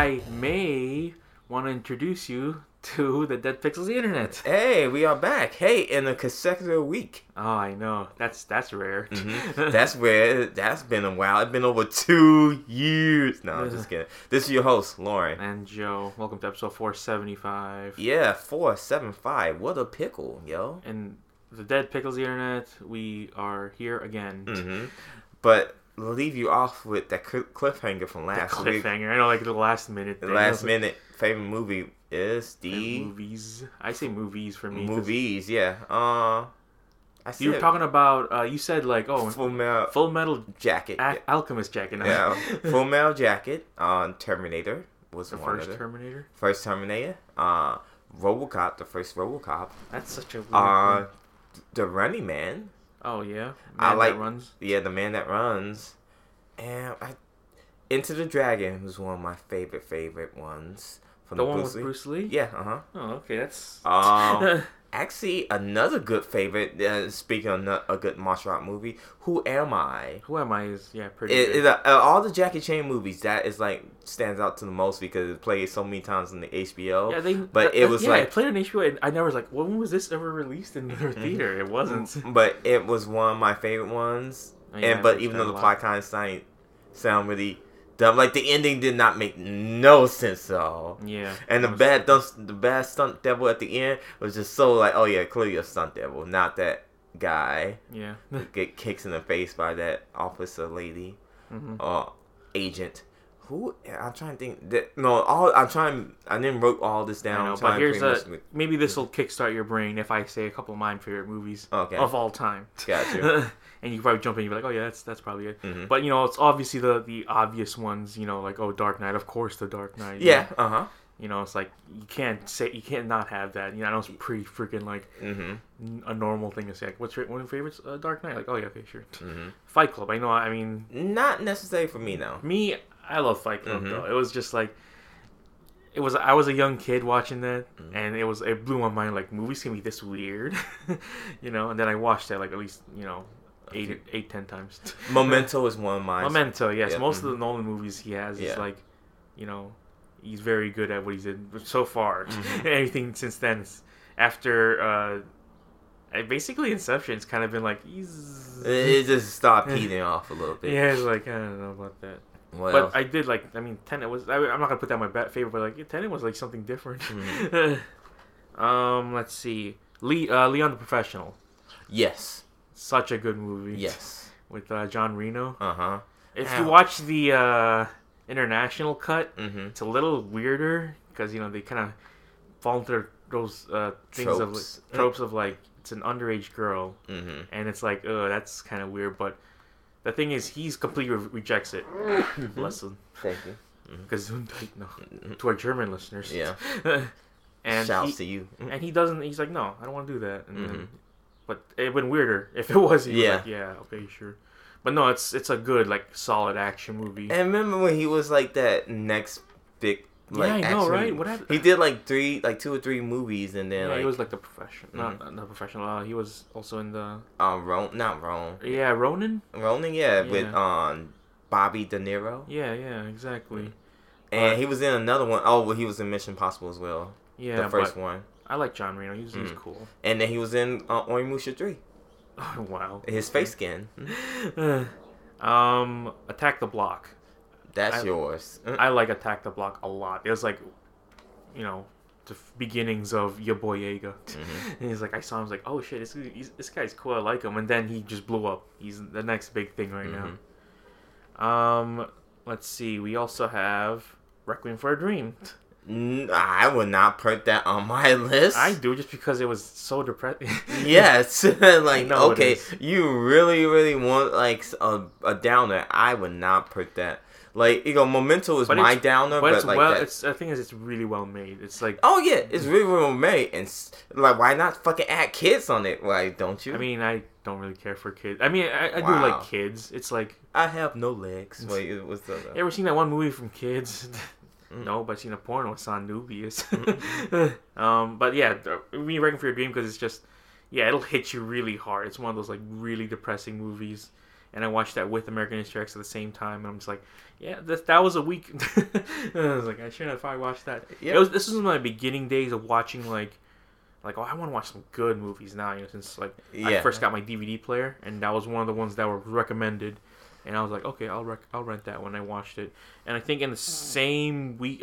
I may want to introduce you to the Dead Pixels Internet. Hey, we are back. Hey, in a consecutive week. Oh, I know. That's rare. Mm-hmm. That's rare. That's been a while. It's been over 2 years. No, I'm just kidding. This is your host, Lauren. And Joe. Welcome to episode 475. Yeah, 475. What a pickle, yo. And the Dead Pixels Internet, we are here again. Mm-hmm. But we'll leave you off with that cliffhanger from last week. I know, like the last minute thing. The last minute favorite movie is the movies. I say movies for me. Movies, yeah. I see. You were talking about. You said like, oh, Full Metal Jacket, Alchemist Jacket. No. Yeah, Full Metal Jacket. Terminator was the first Terminator. First Terminator. RoboCop, the first RoboCop. That's such a weird one. The Running Man. Oh yeah, The Man That Runs, and Into the Dragon was one of my favorite ones. From the one with Bruce Lee. Yeah. Uh huh. Oh, okay. That's actually another good favorite. Speaking of a good martial art movie, Who Am I? Who Am I is pretty. Good. All the Jackie Chan movies that is like stands out to the most because it played so many times in the HBO. Yeah, it played on HBO. And I never was like, when was this ever released in the theater? It wasn't. But it was one of my favorite ones. Even though the plot kind of sound really dumb, like the ending did not make no sense at all. Yeah. And the bad stunt devil at the end was just so like, oh yeah, clearly a stunt devil, not that guy. Yeah. Get kicks in the face by that officer lady, or agent. Who? I'm trying to think. I didn't wrote all this down. I know, but here's maybe this will kickstart your brain if I say a couple of my favorite movies of all time. Gotcha. And you probably jump in, you'd be like, oh yeah, that's probably it. Mm-hmm. But you know, it's obviously the obvious ones. You know, like Dark Knight. Of course, the Dark Knight. Yeah. Uh huh. You know, it's like you can't not have that. You know, I know it's pretty freaking like a normal thing to say. Like, what's your one of your favorites? Dark Knight. Like, oh yeah, okay, sure. Mm-hmm. Fight Club. I know. I mean, not necessarily for me though. I love Fight Club though. It was just like I was a young kid watching that, and it blew my mind. Like movies can be this weird, you know. And then I watched that like at least 8, 10 times. Memento is one of mine. Memento, yes. Yeah. Most of the Nolan movies he has is like, you know, he's very good at what he's in so far. Anything since then, after basically Inception, it's kind of been like he's. It just stopped heating off a little bit. Yeah, it's like I don't know about that. What else? I did like. I mean, Tenet was. I'm not gonna put that in my favorite, but like Tenet was like something different. Mm-hmm. Let's see, Leon the Professional. Yes, such a good movie. Yes, with John Reno. Uh huh. If you watch the international cut, it's a little weirder because they kind of fall into those tropes of like it's an underage girl, and it's like that's kind of weird, but. The thing is, he completely rejects it. Bless him. Thank you. Because to our German listeners. Yeah. And shouts to you. And he doesn't. He's like, no, I don't want to do that. And then, but it would be weirder if it was. Like, yeah. Okay. Sure. But no, it's a good solid action movie. And remember when he was like that next big. I know, right? What happened? He did two or three movies, and then he was like the professional, not professional. He was also in the Ronin. Yeah, Ronin. Yeah, with Bobby De Niro. Yeah, exactly. And he was in another one. Oh, well, he was in Mission Impossible as well. Yeah, the first one. I like John Reno. He was cool. And then he was in Onimusha 3. Oh wow! His face skin. Attack the Block. That's yours. I like Attack the Block a lot. It was like, you know, the beginnings of Yaboyega. And he's like, I saw him, I was like, oh shit, this guy's cool, I like him. And then he just blew up. He's the next big thing right now. Let's see. We also have Requiem for a Dream. I would not put that on my list. I do, just because it was so depressing. Yes. Okay, you really, really want a downer. I would not put that. Memento is my downer, the thing is, it's really well made. It's like, oh yeah, it's really well made, and why not fucking add kids on it? Why don't you? I mean, I don't really care for kids. I mean, I do like kids. It's like I have no legs. Wait, what's that? You ever seen that one movie from kids? No, but I've seen a porno with Sandubius. But yeah, we recommend for your dream because it's just, it'll hit you really hard. It's one of those like really depressing movies. and I watched that with American History X at the same time, and I'm just like, yeah, that was a week. I was like, I shouldn't have probably watched that. Yeah. This was my beginning days of watching, like oh, I want to watch some good movies now, you know, since I first got my DVD player, and that was one of the ones that were recommended, and I was like, okay, I'll rent that one. I watched it, and I think in the same week,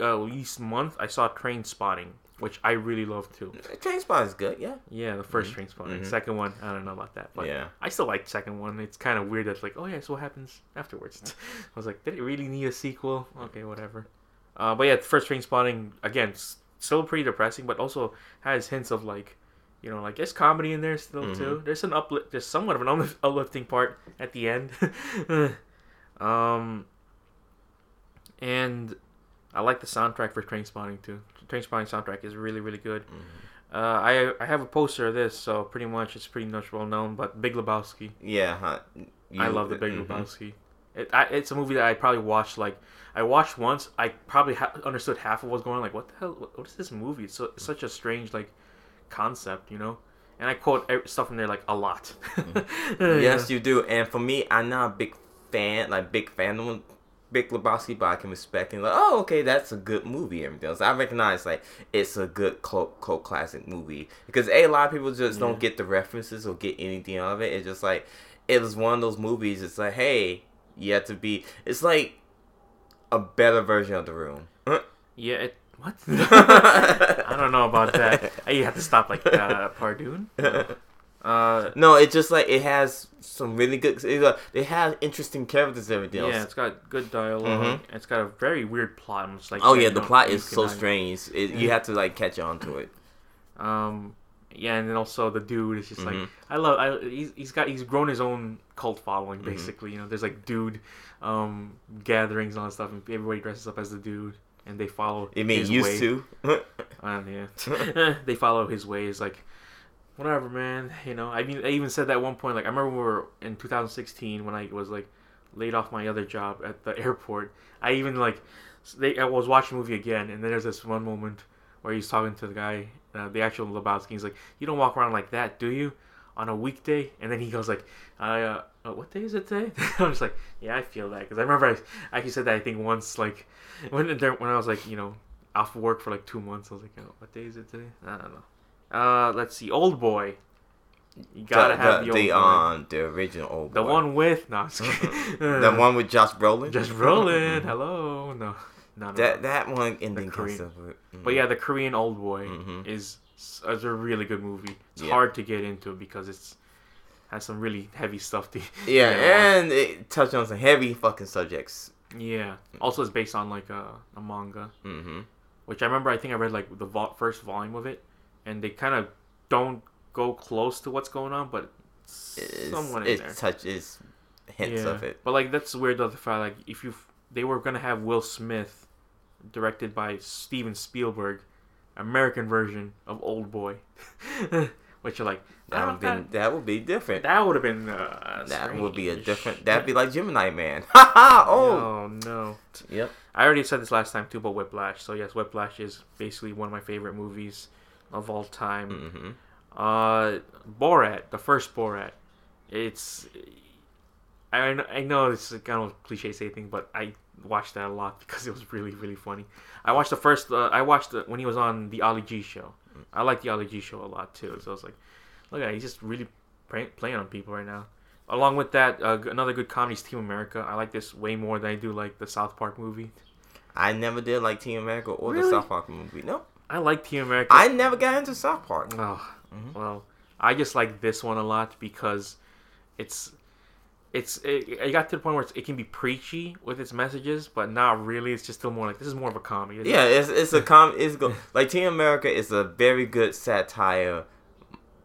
month, I saw Trainspotting, which I really love too. Trainspotting is good, yeah. Yeah, the first Trainspotting, mm-hmm. Second one, I don't know about that, but yeah. I still like the second one. It's kind of weird. That's like, oh yeah, so what happens afterwards? I was like, did it really need a sequel? Okay, whatever. But yeah, the first Trainspotting again. Still pretty depressing, but also has hints of there's comedy in there still too. There's an uplift, there's somewhat of an uplifting part at the end. And I like the soundtrack for Trainspotting too. Trainspotting soundtrack is really, really good. Mm-hmm. I have a poster of this, so pretty much it's pretty much well known. But Big Lebowski. Yeah, I love the Big Lebowski. It's a movie that I probably watched once. I probably understood half of what's going on. Like, what the hell? What is this movie? It's such a strange concept, you know. And I quote stuff from there a lot. Yes, you do. And for me, I'm not a big fan of Big Lebowski, but I can respect him. Oh, okay, that's a good movie. Everything else, I recognize it's a good cult classic movie because a lot of people just don't get the references or get anything out of it. It's just it was one of those movies. It's hey. You have to be. It's a better version of The Room. Yeah. What? I don't know about that. You have to stop Pardoon. No, it's just it has some really good. It has interesting characters and everything else. Yeah, it's got good dialogue. Mm-hmm. It's got a very weird plot. I'm just the plot is so strange. You have to catch on to it. Yeah, and then also the dude is just he's grown his own cult following basically. You know, there's dude gatherings and all that stuff, and everybody dresses up as the dude and they follow. It means used to. Yeah, they follow his ways. Whatever, man. You know, I mean, I even said that at one point. I remember we were in 2016 when I was laid off my other job at the airport. I even I was watching the movie again, and then there's this one moment where he's talking to the guy. The actual Lebowski, he's like, you don't walk around like that, do you? On a weekday? And then he goes what day is it today? I'm just like, yeah, I feel that. Because I remember I actually said that I think once, when I was off work for 2 months. I was like, oh, what day is it today? I don't know. Let's see. Old Boy. You gotta have the Old Boy. The original Old Boy. The one with... No, I'm just kidding. The one with Josh Brolin? Josh Brolin. Hello. No. That one ending concept. Mm-hmm. But yeah, the Korean Old Boy is a really good movie. It's hard to get into because it has some really heavy stuff. And it touched on some heavy fucking subjects. Yeah. Also, it's based on a manga, which I remember. I think I read the first volume of it, and they kind of don't go close to what's going on, but someone in there touches hints of it. But that's weird though. The fact if you they were gonna have Will Smith. Directed by Steven Spielberg, American version of Old Boy, which you're that would be different. That would have been that'd be like Gemini Man. Ha ha! Oh no! Yep. I already said this last time too, but Whiplash. So yes, Whiplash is basically one of my favorite movies of all time. Mm-hmm. Borat, the first Borat. I know it's kind of cliche say thing, but I watched that a lot because it was really, really funny. I watched the first. I watched when he was on the Ali G show. I like the Ali G show a lot too. So I was like, look at it, he's just really playing on people right now. Along with that, another good comedy is Team America. I like this way more than I do the South Park movie. I never did like Team America or the South Park movie. No, I like Team America. I never got into South Park. Oh, well, I just like this one a lot because it's. It got to the point where it can be preachy with its messages, but not really. It's just still more this is more of a comedy. Yeah, it's a comedy. Team America is a very good satire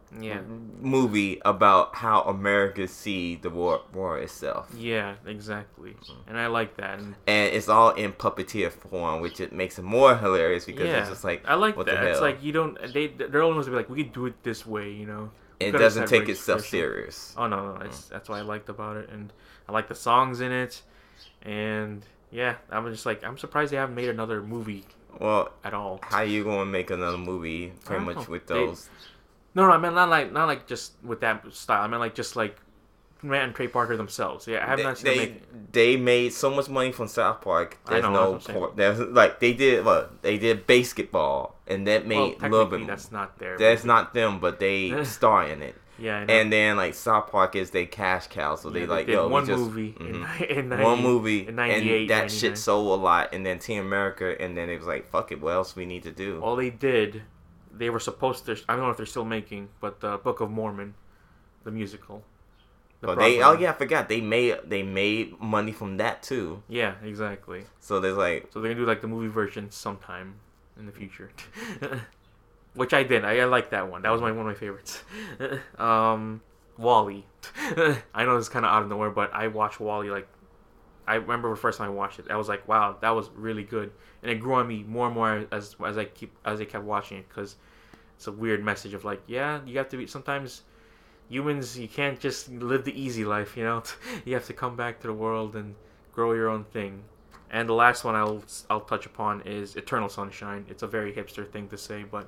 movie about how Americans see the war itself. Yeah, exactly. And I like that. And it's all in puppeteer form, which it makes it more hilarious because it's just I like what that. The hell? It's you don't. They're only supposed to be we could do it this way, you know. It doesn't take itself serious. Oh no. That's what I liked about it, and I like the songs in it, and yeah, I'm just I'm surprised they haven't made another movie. Well, at all. How are you gonna make another movie? Pretty much with those. No, I mean not just with that style. I mean just McMahon and Trey Parker themselves. Yeah, I have not seen them make it. They made so much money from South Park. There's no point. There's, like, they did what? They did basketball, and that made a little bit. That's not their. That's not them, but they star in it. Yeah, and then like South Park is their cash cow, so they like yo, one movie in 98, and that shit sold a lot. And then Team America, and then it was like fuck it, what else we need to do? All they did, they were supposed to. I don't know if they're still making, but the Book of Mormon, the musical. I forgot they made money from that too. Yeah, exactly. So there's like so they're gonna do like the movie version sometime in the future. Which I did. I like that one. That was one of my favorites. WALL-E. I know it's kind of out of nowhere, but I watched WALL-E. Like, I remember the first time I watched it. I was like, wow, that was really good. And it grew on me more and more as I kept watching it, because it's a weird message of like, yeah, you have to be sometimes humans. You can't just live the easy life, you know. You have to come back to the world and grow your own thing. And the last one I'll touch upon is Eternal Sunshine. It's a very hipster thing to say, but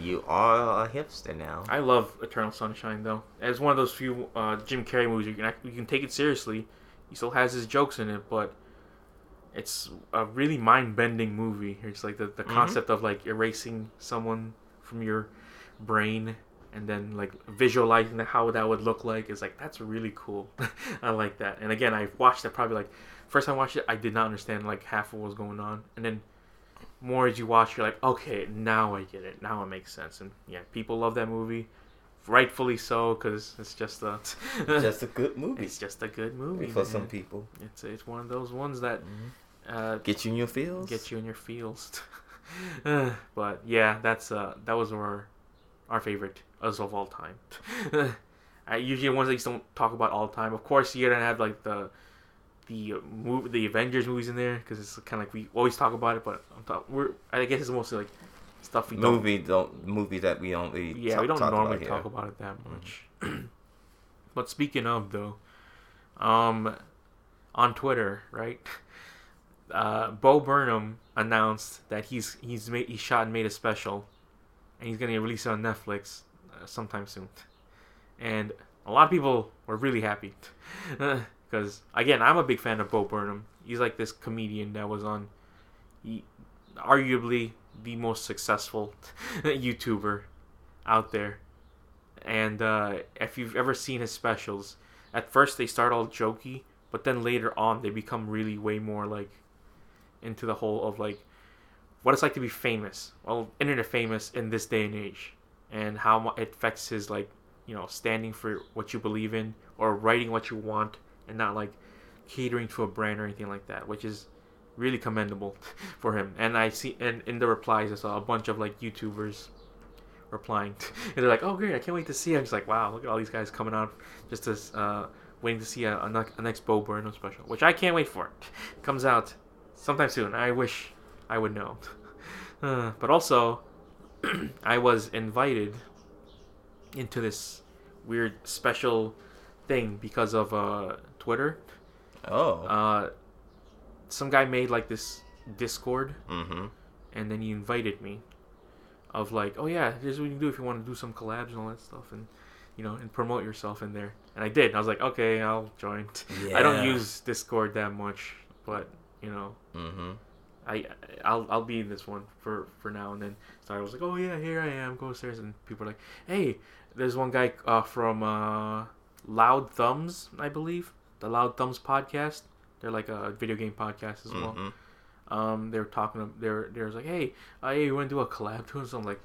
you are a hipster now. I love Eternal Sunshine though. It's one of those few Jim Carrey movies you can take it seriously. He still has his jokes in it, but it's a really mind-bending movie. It's like the concept of like erasing someone from your brain and then like visualizing how that would look like. It's like that's really cool. I like that. And again, I watched it probably like. First time I watched it, I did not understand like half of what was going on, and then more as you watch, you're like, okay, now I get it. Now it makes sense, and yeah, people love that movie, rightfully so, because it's just a good movie. It's just a good movie for some people. It's one of those ones that get you in your feels. But yeah, that was our favorite us of all time. Usually ones that you don't talk about all the time. Of course, you're gonna have like the Avengers movies in there, because it's kind of like we always talk about it, but I guess it's mostly like stuff we don't normally talk about it that much. But speaking of though, on Twitter, right? Bo Burnham announced that he shot and made a special, and he's gonna release it on Netflix sometime soon, and a lot of people were really happy. Because, again, I'm a big fan of Bo Burnham. He's like this comedian that was on arguably the most successful YouTuber out there. And if you've ever seen his specials, at first they start all jokey, but then later on they become really way more like into the whole of like what it's like to be famous, well, internet famous in this day and age, and how it affects his like, you know, standing for what you believe in or writing what you want. And not like catering to a brand or anything like that, which is really commendable for him. And I see, and in the replies, I saw a bunch of like YouTubers replying, and they're like, "Oh great, I can't wait to see." I'm just like, "Wow, look at all these guys coming out just as waiting to see a next Bo Burnham special," which I can't wait for. It comes out sometime soon. I wish I would know, but also I was invited into this weird special thing because of Twitter. Some guy made like this Discord, and then he invited me of like, oh yeah, here's what you can do if you want to do some collabs and all that stuff, and you know, and promote yourself in there. And I did, and I was like, okay, I'll join. Yeah. I don't use Discord that much, but you know, I'll be in this one for now and then. So I was like, oh yeah, here I am, go upstairs, and people are like, hey, there's one guy from Loud Thumbs, I believe. The Loud Thumbs podcast. They're like a video game podcast as well. They were talking. They were like, "Hey, you want to do a collab to us?" So I'm like,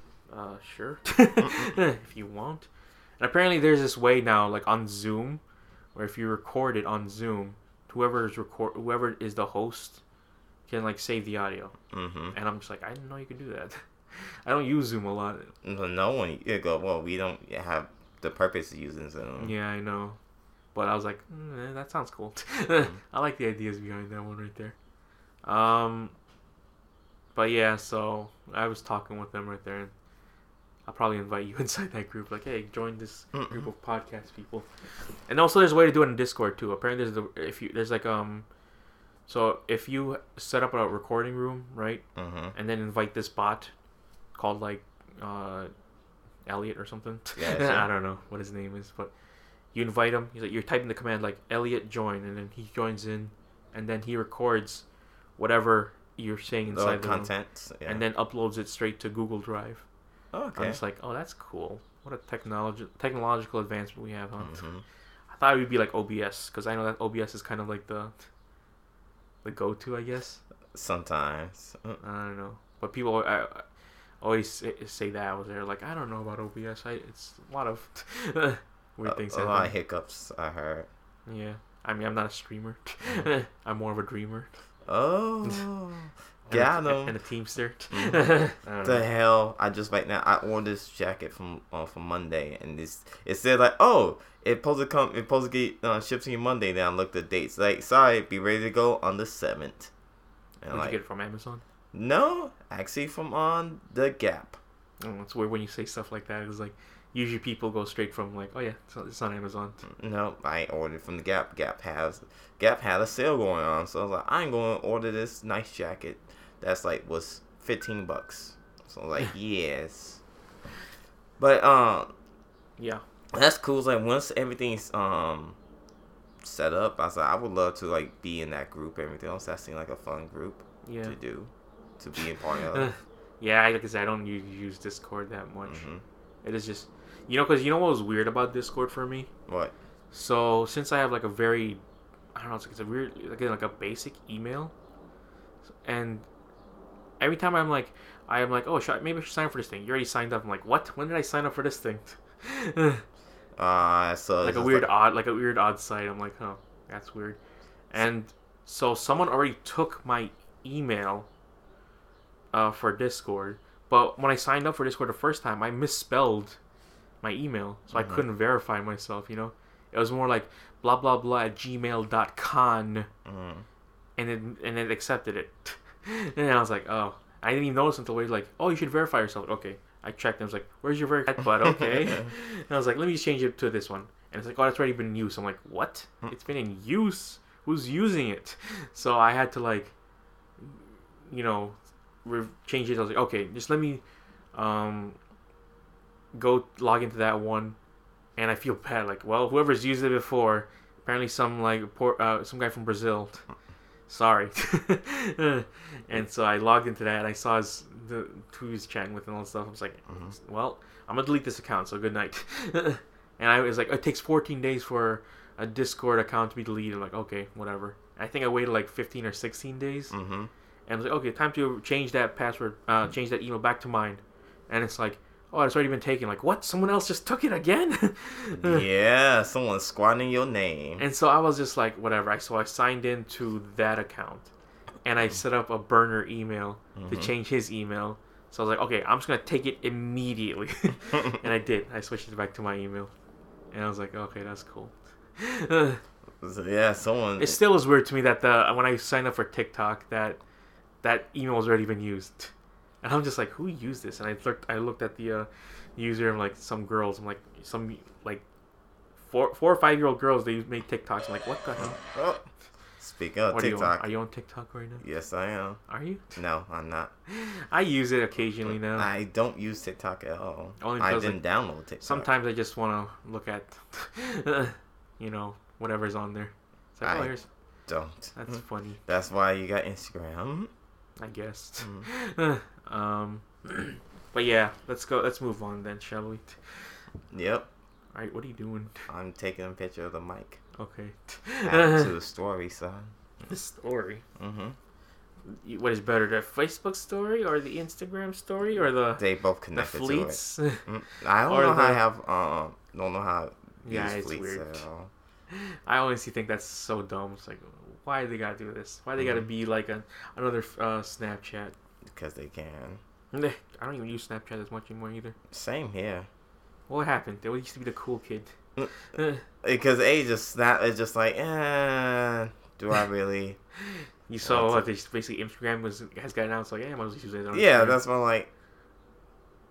"Sure, if you want." And apparently, there's this way now, like on Zoom, where if you record it on Zoom, whoever is the host, can like save the audio. And I'm just like, I didn't know you could do that. I don't use Zoom a lot. No one. Well, we don't have the purpose of using Zoom. Yeah, I know. But I was like, that sounds cool. I like the ideas behind that one right there. But yeah, so I was talking with them right there. And I'll probably invite you inside that group. Like, hey, join this group of podcast people. And also, there's a way to do it in Discord too. Apparently, so if you set up a recording room, right, and then invite this bot called like Elliot or something. Yeah, I don't know what his name is, but you invite him. He's like, you're typing the command like Elliot join, and then he joins in, and then he records whatever you're saying inside the content, yeah, and then uploads it straight to Google Drive. Oh, okay. I'm just like, oh, that's cool. What a technological advancement we have, huh? Mm-hmm. I thought it would be like OBS, because I know that OBS is kind of like the go-to, I guess. Sometimes. I don't know. But people I always say that. They're like, I don't know about OBS. It's a lot of weird things. A lot of hiccups, I heard. Yeah. I mean, I'm not a streamer. I'm more of a dreamer. Oh. Got him. And a teamster. Mm-hmm. The hell. I just right now, I ordered this jacket from Monday, and it said like, oh, it ships to you Monday. Then I looked at dates. Like, sorry, be ready to go on the 7th. And did you get it from Amazon? No, actually from on The Gap. Oh, it's weird when you say stuff like that. It's like, usually people go straight from like, oh yeah, it's on Amazon. No, I ordered from The Gap. Gap had a sale going on, so I was like, I ain't going to order this nice jacket that's like was $15. So I was like, yes. But yeah, that's cool. It's like once everything's set up, I was like, I would love to like be in that group and everything else. That seemed like a fun group to be a part of. Yeah, like I said, I don't use Discord that much. Mm-hmm. It is just, because you know what was weird about Discord for me? What? So since I have like a very, I don't know, it's a weird, again, like a basic email, and every time I'm like, oh, maybe I should sign up for this thing. You already signed up. I'm like, what? When did I sign up for this thing? So like a weird odd site. I'm like, huh, that's weird. And so someone already took my email for Discord, but when I signed up for Discord the first time, I misspelled my email, so I couldn't verify myself. It was more like blah blah blah @gmail.com, and it accepted it. And I was like, oh, I didn't even notice until we were like, oh, you should verify yourself. Okay. I checked and I was like, where's your verify? But okay. And I was like, let me just change it to this one. And it's like, oh, that's already been in use. I'm like, what? It's been in use? Who's using it? So I had to like, change it. I was like, okay, just let me go log into that one. And I feel bad. Like, well, whoever's used it before, apparently some like some guy from Brazil. Sorry. And so I logged into that and I saw who he's chatting with and all that stuff. I was like, well, I'm going to delete this account, so good night. And I was like, it takes 14 days for a Discord account to be deleted. I'm like, okay, whatever. I think I waited like 15 or 16 days. Mm-hmm. And I was like, okay, time to change that password, change that email back to mine. And it's like, oh, it's already been taken. Like, what? Someone else just took it again? Yeah, someone's squandering your name. And so I was just like, whatever. So I signed into that account, and I set up a burner email to change his email. So I was like, okay, I'm just going to take it immediately. And I did. I switched it back to my email. And I was like, okay, that's cool. Yeah, someone... It still is weird to me that when I signed up for TikTok, that email has already been used. And I'm just like, who used this? And I looked at the user and like some girls. I'm like, some like four or 5 year old girls. They make TikToks. I'm like, what the hell? Oh, speaking of TikTok, are you on TikTok right now? Yes, I am. Are you? No, I'm not. I use it occasionally now. I don't use TikTok at all. Only because I didn't download TikTok. Sometimes I just want to look at, whatever's on there. It's like, don't. That's funny. That's why you got Instagram. I guess. Mm-hmm. But yeah, let's go. Let's move on then, shall we? Yep. All right. What are you doing? I'm taking a picture of the mic. Okay. Back to the story, son. The story. Mm-hmm. What is better, the Facebook story or the Instagram story or the? They both connected. The fleets. To it. I don't know how I have. Don't know how. Yeah, it's fleets weird. At all. I honestly think that's so dumb. It's like, why they gotta do this? Why they gotta be like another Snapchat? Because they can. I don't even use Snapchat as much anymore either. Same here. What happened? They used to be the cool kid. Because it's just like, do I really? You saw what they basically Instagram has gotten out. It's like, yeah, I might as well use it. Yeah, that's my like.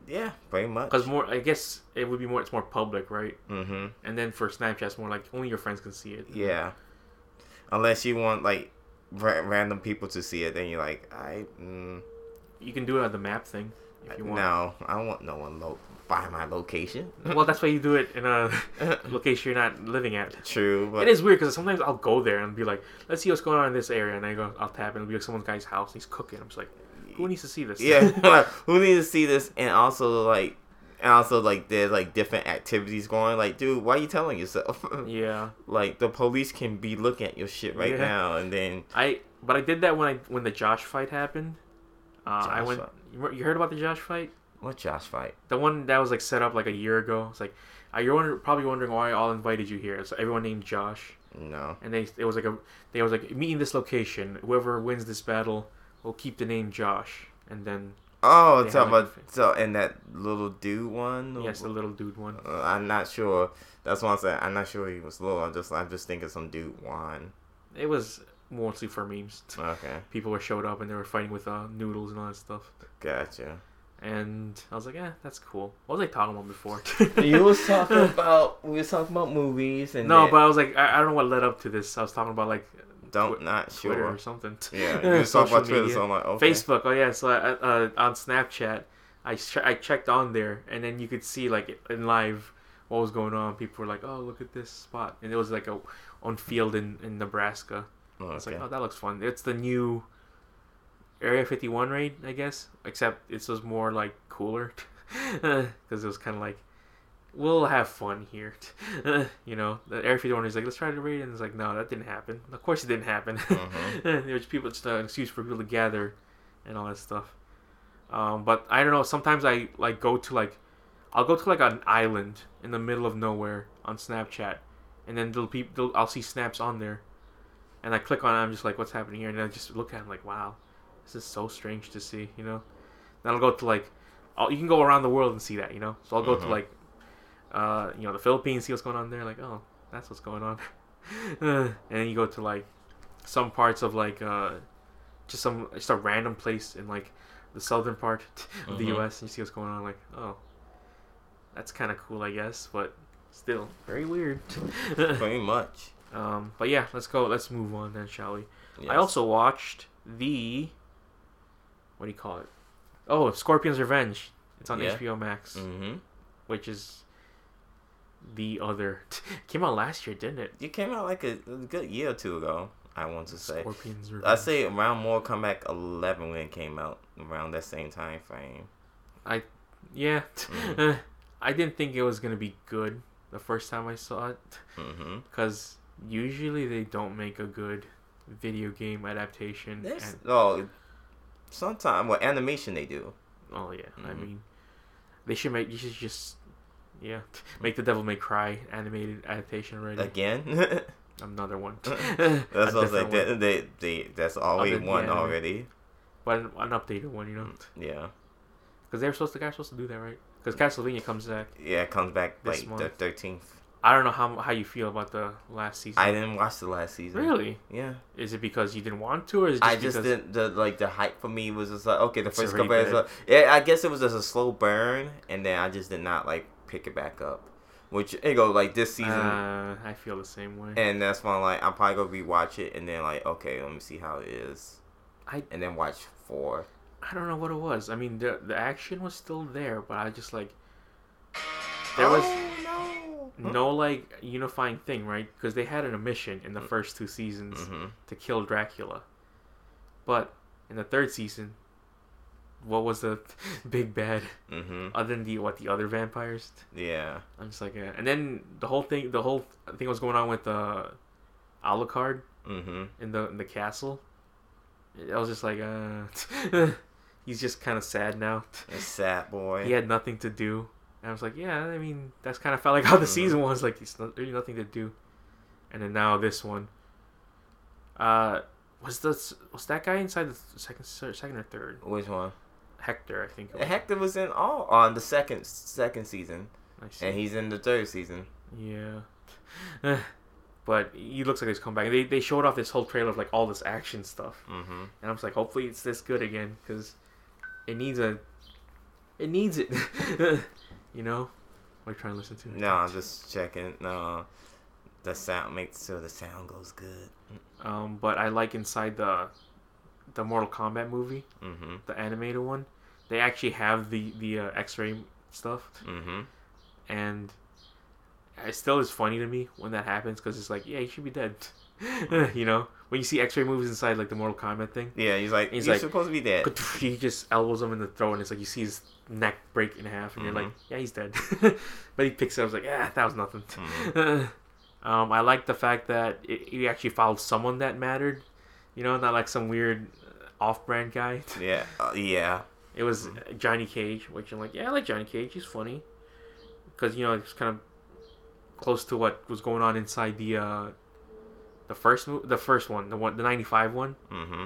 Yeah, pretty much. Because more, I guess it would be more. It's more public, right? Mm-hmm. And then for Snapchat, it's more like only your friends can see it. Yeah, unless you want like random people to see it, then you're like, you can do it on the map thing. If you want. No, I don't want no one by my location. Well, that's why you do it in a location you're not living at. True. But it is weird because sometimes I'll go there and be like, let's see what's going on in this area. And I go, I'll tap and it'll be like someone's guy's house and he's cooking. I'm just like, who needs to see this? Yeah, like, who needs to see this? And also, there's, like, different activities going. Like, dude, why are you telling yourself? Yeah. Like, the police can be looking at your shit right now, and then... But I did that when the Josh fight happened. I went... You heard about the Josh fight? What Josh fight? The one that was, like, set up, like, a year ago. It's like, you're probably wondering why all invited you here. So everyone named Josh. No. And they was like, meet in this location. Whoever wins this battle will keep the name Josh. And then... Oh, it's about and that little dude one. Yes, the little dude one. I'm not sure. That's why I said I'm not sure he was little. I'm just thinking some dude won. It was mostly for memes. Okay. People were showed up and they were fighting with noodles and all that stuff. Gotcha. And I was like, that's cool. What was I talking about before? We were talking about movies and. No, but I was like, I don't know what led up to this. I was talking about like. Twitter or something. Yeah, you just talk about Twitter, so I'm like, okay. Facebook, oh yeah, so on Snapchat, I checked on there, and then you could see, like, in live what was going on. People were like, oh, look at this spot. And it was, like, on field in Nebraska. Oh, okay. It's like, oh, that looks fun. It's the new Area 51 raid, I guess, except it was more, like, cooler, because it was kind of like, we'll have fun here. You know, the Area 51 is like, let's try to raid. And it's like, no, that didn't happen. Of course it didn't happen. There's people, it's an excuse for people to gather and all that stuff. But I don't know. Sometimes I like I'll go to an island in the middle of nowhere on Snapchat. And then I'll see snaps on there. And I click on it. I'm just like, what's happening here? And I just look at it, like, wow, this is so strange to see, you know? Then I'll go to you can go around the world and see that, you know? So I'll go to the Philippines, see what's going on there. Like, oh, that's what's going on. And then you go to like some parts of like just a random place in like the southern part of the U.S. and you see what's going on. Like, oh, that's kind of cool, I guess, but still very weird. Pretty much. But yeah, let's go. Let's move on then, shall we? Yes. I also watched what do you call it? Oh, Scorpions Revenge. It's on HBO Max, which is. The other came out last year, didn't it? It came out like a good year or two ago. I want to say. Scorpions Revenge. I say around Mortal Kombat 11 when it came out, around that same time frame. I didn't think it was gonna be good the first time I saw it, because usually they don't make a good video game adaptation. Sometimes well animation they do. Oh yeah, I mean, they should make. You should just. Yeah, make the Devil May Cry animated adaptation already. Again? Another one. That's what I was like. That's always one already. But an updated one, you know? Yeah. Because the guy's supposed to do that, right? Because Castlevania comes back. Yeah, it comes back this like month. The 13th. I don't know how you feel about the last season. I didn't watch the last season. Really? Yeah. Is it because you didn't want to, or is it just didn't. The hype for me was just like, okay, the first couple episodes. Yeah, I guess it was just a slow burn, and then I just did not like. Pick it back up, which it go like this season. I feel the same way, and that's why like I'm probably gonna rewatch it and then like okay, let me see how it is. And then watch 4. I don't know what it was. I mean, the action was still there, but I just like there was no like unifying thing, right? Because they had a mission in the first 2 seasons to kill Dracula, but in the 3rd season. What was the big bad? Other than the other vampires? Yeah. I'm just like, yeah. And then the whole thing was going on with Alucard in the castle. I was just like, he's just kind of sad now. A sad boy. He had nothing to do. And I was like, yeah, I mean, that's kind of felt like how the season was. Like, it's not, really nothing to do. And then now this one. Was that guy inside the second or third? Which one? Hector, I think. Hector was in on the second season, I see. And he's in the 3rd season. Yeah, but he looks like he's come back. They showed off this whole trailer of like all this action stuff, and I was like, hopefully it's this good again because it needs it. You know, what are you trying to listen to? No, I'm just checking. No, the sound makes sure the sound goes good. But I like inside the Mortal Kombat movie, the animated one. They actually have the X-ray stuff. Mm-hmm. And it still is funny to me when that happens, because it's like, yeah, he should be dead. You know? When you see X-ray movies inside, like, the Mortal Kombat thing. Yeah, he's supposed to be dead. He just elbows him in the throat, and it's like, you see his neck break in half, and mm-hmm. you're like, yeah, he's dead. But he picks it up, and it's like, ah, that was nothing. Mm-hmm. I like the fact that he actually followed someone that mattered. You know, not like some weird off-brand guy. Yeah. Yeah. It was mm-hmm. Johnny Cage, which I'm like, yeah, I like Johnny Cage. He's funny. Because, you know, it's kind of close to what was going on inside the first one, the 95 one. Mm-hmm.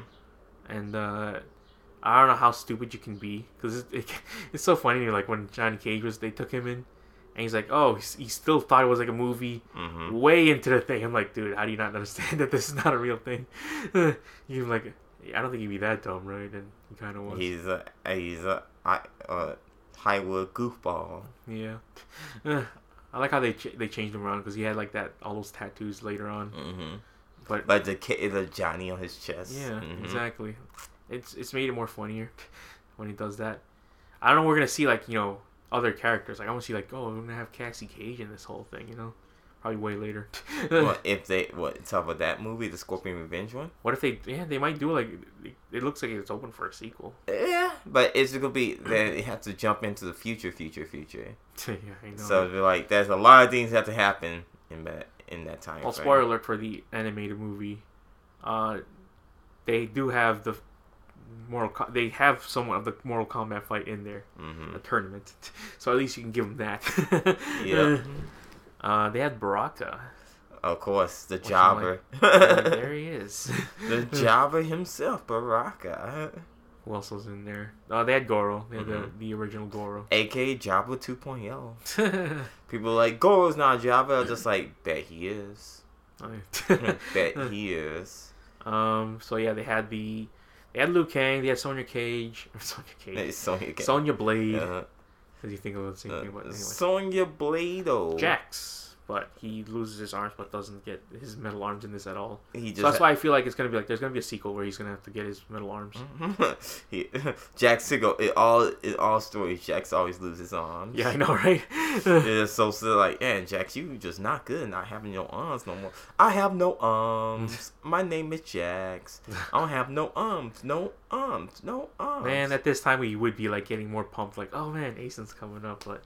And I don't know how stupid you can be, because it's so funny. Like, when Johnny Cage they took him in, and he's like, oh, he still thought it was like a movie mm-hmm. way into the thing. I'm like, dude, how do you not understand that this is not a real thing? You're like, I don't think he'd be that dumb, right? And he kind of was. He's a Hollywood goofball. Yeah. I like how they changed him around, because he had like all those tattoos later on. Mm-hmm. But the Johnny on his chest. Yeah, mm-hmm. exactly. It's made it more funnier when he does that. I don't know. We're gonna see, like, you know, other characters. Like, I want to see, like, oh, we're gonna have Cassie Cage in this whole thing. You know, probably way later. Well, if they talk about that movie, the Scorpion Revenge one. What if they might do, like, it looks like it's open for a sequel. Yeah, but it's gonna be they have to jump into the future. Yeah, I know. So like, there's a lot of things that have to happen in that time. Well, spoiler alert for the animated movie. They do have the they have somewhat of the Mortal Kombat fight in there, mm-hmm. a tournament. So at least you can give them that. Yeah. They had Baraka. Of course, the Jobber. Like, there he is. The Jobber himself, Baraka. Who else was in there? Oh, they had Goro. They had mm-hmm. the original Goro. A.K.A. Jabba 2.0. People are like, Goro's not Jabba. I'm just like, bet he is. Bet he is. So yeah, they had Liu Kang. They had Sonya Blade. Uh-huh. Because you think of the same thing, but anyway. Sonya Blade, Jax, but he loses his arms, but doesn't get his metal arms in this at all. So that's why I feel like it's gonna be like there's gonna be a sequel where he's gonna have to get his metal arms. Jax Siegel, in all stories, Jax always loses his arms. Yeah, I know, right? Yeah, so like, yeah, Jax, you just not good not having your arms no more. I have no arms. My name is Jax. I don't have no arms. No arms. Man, at this time we would be like getting more pumped, like, oh man, Aeson's coming up, but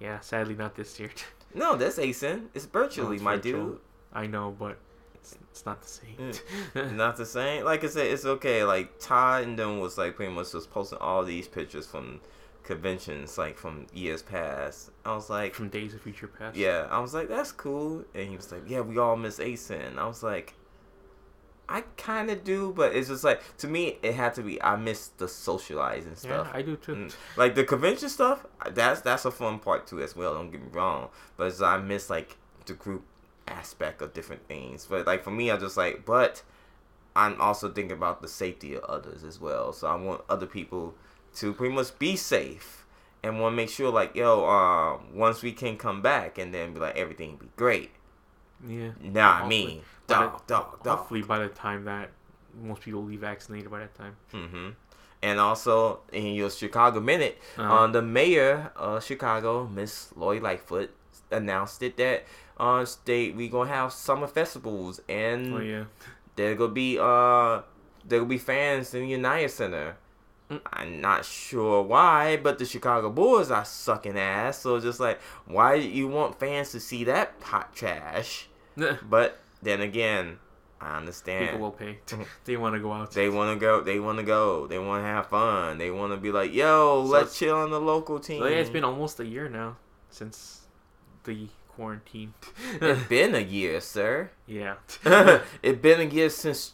yeah, sadly not this year. No, that's Aeson. It's virtually my dude. I know, but it's not the same. Not the same. Like I said, it's okay. Like Todd and them was like pretty much just posting all these pictures from conventions, like from years past. I was like, from Days of Future Past. Yeah, I was like, that's cool. And he was like, yeah, we all miss Aeson. I was like, I kind of do, but it's just like, to me, it had to be, I miss the socializing stuff. Yeah, I do too. Like, the convention stuff, that's a fun part too as well, don't get me wrong. But it's, I miss, like, the group aspect of different things. But, like, for me, I just like, but I'm also thinking about the safety of others as well. So I want other people to pretty much be safe and want to make sure, like, yo, once we can come back and then be like, everything will be great. Yeah. Nah, hopefully. I mean, dog. Hopefully by the time that most people will be vaccinated by that time. Mm-hmm. And also, in your Chicago Minute, the mayor of Chicago, Miss Lori Lightfoot, announced it that we're going to have summer festivals. And there's going to be fans in the United Center. I'm not sure why, but the Chicago Bulls are sucking ass. So just like, why you want fans to see that hot trash? But then again, I understand. People will pay. They want to go out. They want to go. They want to have fun. They want to be like, yo, let's chill on the local team. So yeah, it's been almost a year now since the quarantine. It's been a year, sir. Yeah. It's been a year since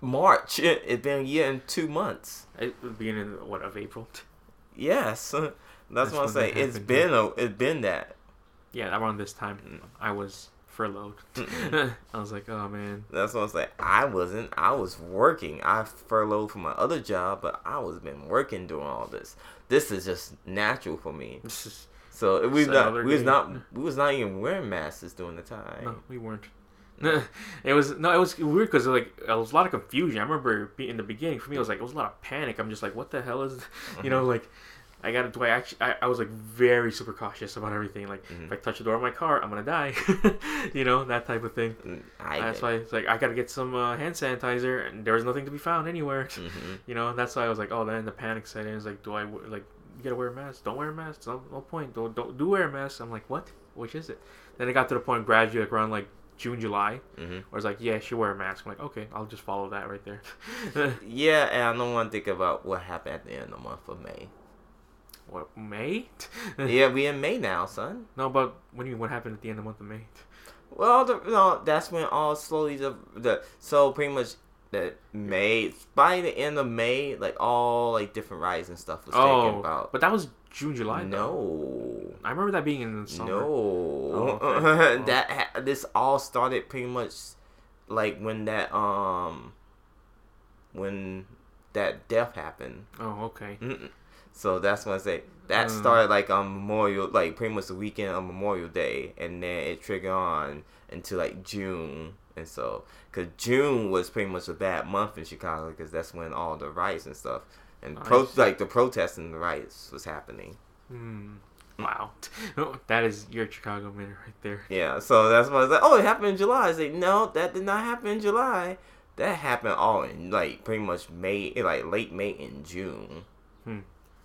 March. It's been a year and 2 months. It beginning of April? Yes, that's what I'm saying. It's been that. Yeah, around this time, I was furloughed. I was like, oh man. That's what I'm saying. I wasn't. I was working. I furloughed from my other job, but I was been working doing all this. This is just natural for me. So we was not even wearing masks during the time. No, we weren't. It was weird because like it was a lot of confusion. I remember in the beginning for me it was a lot of panic. I'm just like, what the hell is this? You know, like I was like very super cautious about everything. Like if I touch the door of my car, I'm gonna die. You know, that type of thing. That's why it's like I gotta get some hand sanitizer, and there was nothing to be found anywhere. You know, that's why I was like, oh, then the panic set in. It's like, do I like you gotta wear a mask? Don't wear a mask. No point. Don't wear a mask. I'm like, what? Which is it? Then it got to the point gradually like, around like June, July, where it's like, yeah, she wear a mask. I'm like, okay, I'll just follow that right there. Yeah, and I don't want to think about what happened at the end of the month of May. What, May? Yeah, we in May now, son. No, but what do you mean, what happened at the end of the month of May? Well, that's when all slowly so pretty much the May, by the end of May, like all like different rides and stuff was taken about. But that was June, July. No, I remember that being in the summer. No, oh, okay. Oh. This all started pretty much like when that death happened. Oh, okay. So that's when I say that started like on Memorial, like pretty much the weekend of Memorial Day, and then it triggered on into like June, and so because June was pretty much a bad month in Chicago because that's when all the riots and stuff and the protests and the riots was happening. Wow, that is your Chicago minute right there. Yeah, so that's why I was like, oh, it happened in July. I was like, no, that did not happen in July. That happened all in like pretty much May, like late May and June.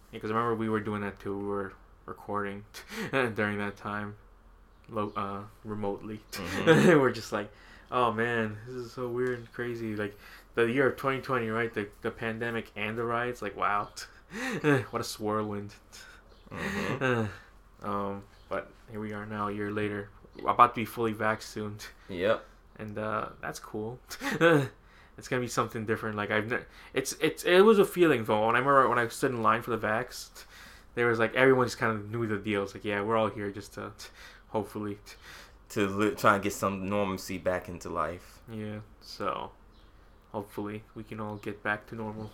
Because I remember we were doing that too. We were recording during that time, remotely. We're just like, oh man, this is so weird and crazy. Like the year of 2020, right? The pandemic and the riots. Like wow, what a swirlwind. But here we are now, a year later. We're about to be fully vaccinated. Yep. And that's cool. It's gonna be something different. Like it was a feeling though. And I remember when I stood in line for the vax, there was like everyone just kind of knew the deal. It's like, yeah, we're all here just to hopefully to try and get some normalcy back into life. Yeah. So hopefully we can all get back to normal.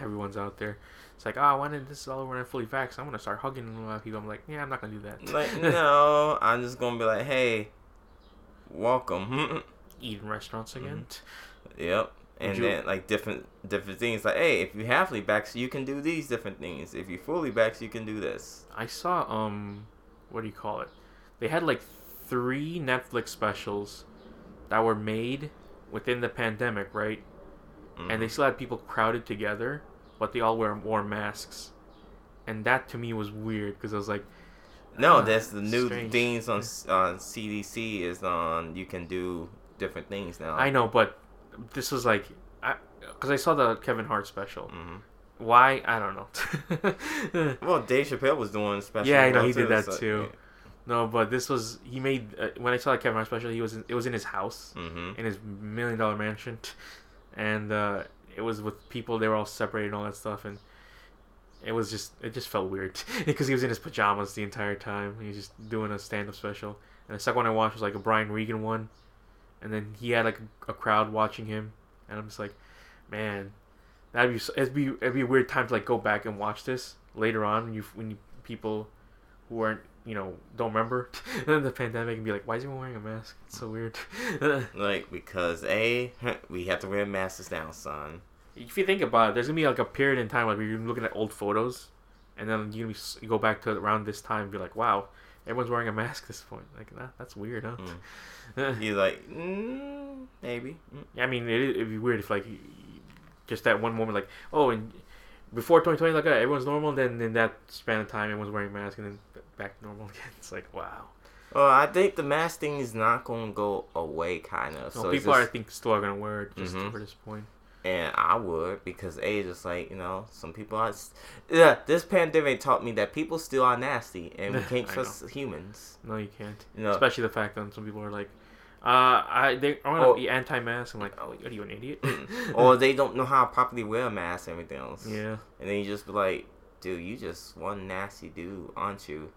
Everyone's out there. It's like, oh, when this is all over and I'm fully vaxxed, I'm gonna start hugging a lot of people. I'm like, yeah, I'm not gonna do that. Like no, I'm just gonna be like, hey, welcome. Eat in restaurants again. Yep. And then like different things like, hey, if you have fully vaxxed, you can do these different things. If you fully vaxxed, you can do this. I saw they had like 3 Netflix specials that were made within the pandemic, right? And they still had people crowded together, but they all wore masks, and that to me was weird because I was like, no, that's the new things on CDC is on. You can do different things now. I know, but this was like, because I saw the Kevin Hart special. Why? I don't know. Well, Dave Chappelle was doing special. Yeah, I know he did that too. Yeah. No, but this was when I saw the Kevin Hart special, it was in his house, in his $1 million mansion, and it was with people. They were all separated and all that stuff, and it just felt weird because he was in his pajamas the entire time. He was just doing a stand-up special, and the second one I watched was like a Brian Regan one. And then he had like a crowd watching him, and I'm just like, man, it'd be a weird time to like go back and watch this later on when people who aren't, you know, don't remember the pandemic and be like, why is he wearing a mask? It's so weird. Like because we have to wear masks now, son. If you think about it, there's gonna be like a period in time like you're looking at old photos, and then you go back to around this time and be like, wow. Everyone's wearing a mask at this point. Like, that's weird, huh? He's like, maybe. I mean, it'd be weird if, like, just that one moment, like, oh, and before 2020, like, everyone's normal. And then in that span of time, everyone's wearing a mask and then back to normal again. It's like, wow. Well, I think the mask thing is not going to go away, kind of. No, so people, I think, still are going to wear it just for this point. And I would, because just like, you know, some people are... this pandemic taught me that people still are nasty, and we can't trust humans. No, you can't. You know, especially the fact that some people are like, I want to be anti-mask. I'm like, oh, are you an idiot? Or they don't know how to properly wear a mask and everything else. Yeah. And then you just be like, dude, you just one nasty dude, aren't you?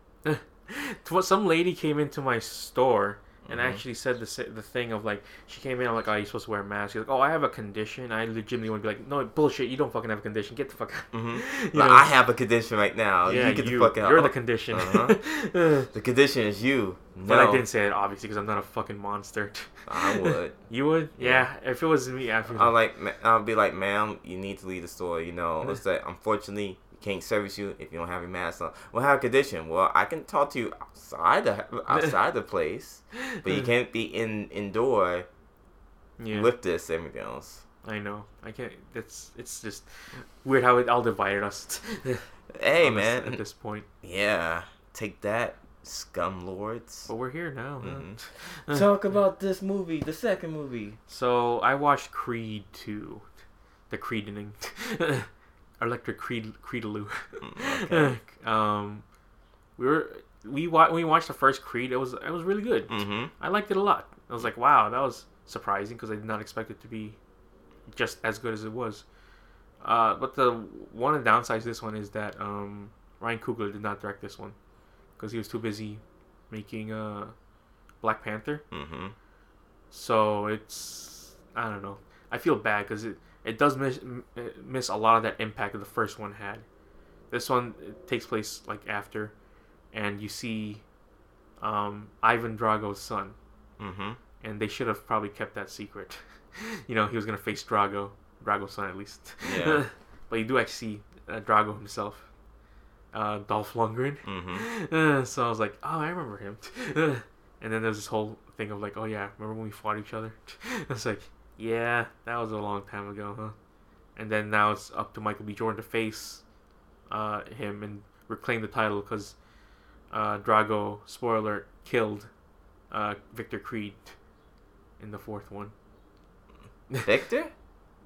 Some lady came into my store, and I actually said the thing of like, she came in, I'm like, oh, you're supposed to wear a mask. She's like, oh, I have a condition. I legitimately want to be like, no, bullshit, you don't fucking have a condition. Get the fuck out. Mm-hmm. Like, I have a condition right now. Yeah, you get the fuck out. You're the condition. The condition is you. No. But I didn't say it, obviously, because I'm not a fucking monster. I would. You would? Yeah. If it was me, I'll be like, ma'am, you need to leave the store. You know, it's like, unfortunately, can't service you if you don't have your mask on. Well, how condition? Well, I can talk to you outside the place, but you can't be indoor with this and everything else. I know. I can't. It's just weird how it all divided us. Hey, man. At this point. Yeah. Take that, scum lords. But we're here now. Mm-hmm. Talk about this movie, the second movie. So, I watched Creed 2. The Creedening. Electric Creedaloo. Okay. We watched the first Creed. It was really good. Mm-hmm. I liked it a lot. I was like, wow, that was surprising because I did not expect it to be just as good as it was. But one of the downsides to this one is that Ryan Coogler did not direct this one because he was too busy making Black Panther. Mm-hmm. So I don't know. I feel bad because it does miss a lot of that impact that the first one had. This one takes place like after, and you see Ivan Drago's son, and they should have probably kept that secret. You know, he was gonna face Drago's son at least. Yeah. But you do actually see Drago himself, Dolph Lundgren. Mm-hmm. So I was like, oh, I remember him. And then there's this whole thing of like, oh yeah, remember when we fought each other? It's like, yeah, that was a long time ago, huh? And then now it's up to Michael B. Jordan to face him and reclaim the title because Drago, spoiler alert, killed Victor Creed in the fourth one. Victor?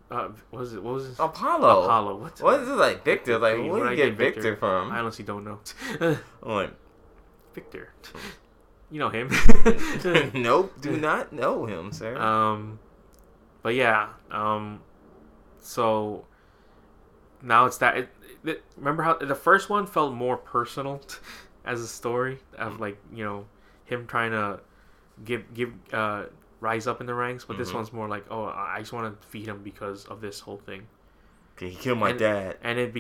What was it? Apollo. What is it like? Victor? Like, Creed, where did you get Victor from? I honestly don't know. Victor. You know him. Nope, do not know him, sir. But yeah, so now it's that. Remember how the first one felt more personal as a story of like, you know, him trying to give rise up in the ranks, but this one's more like, oh, I just want to defeat him because of this whole thing. He killed my dad, and it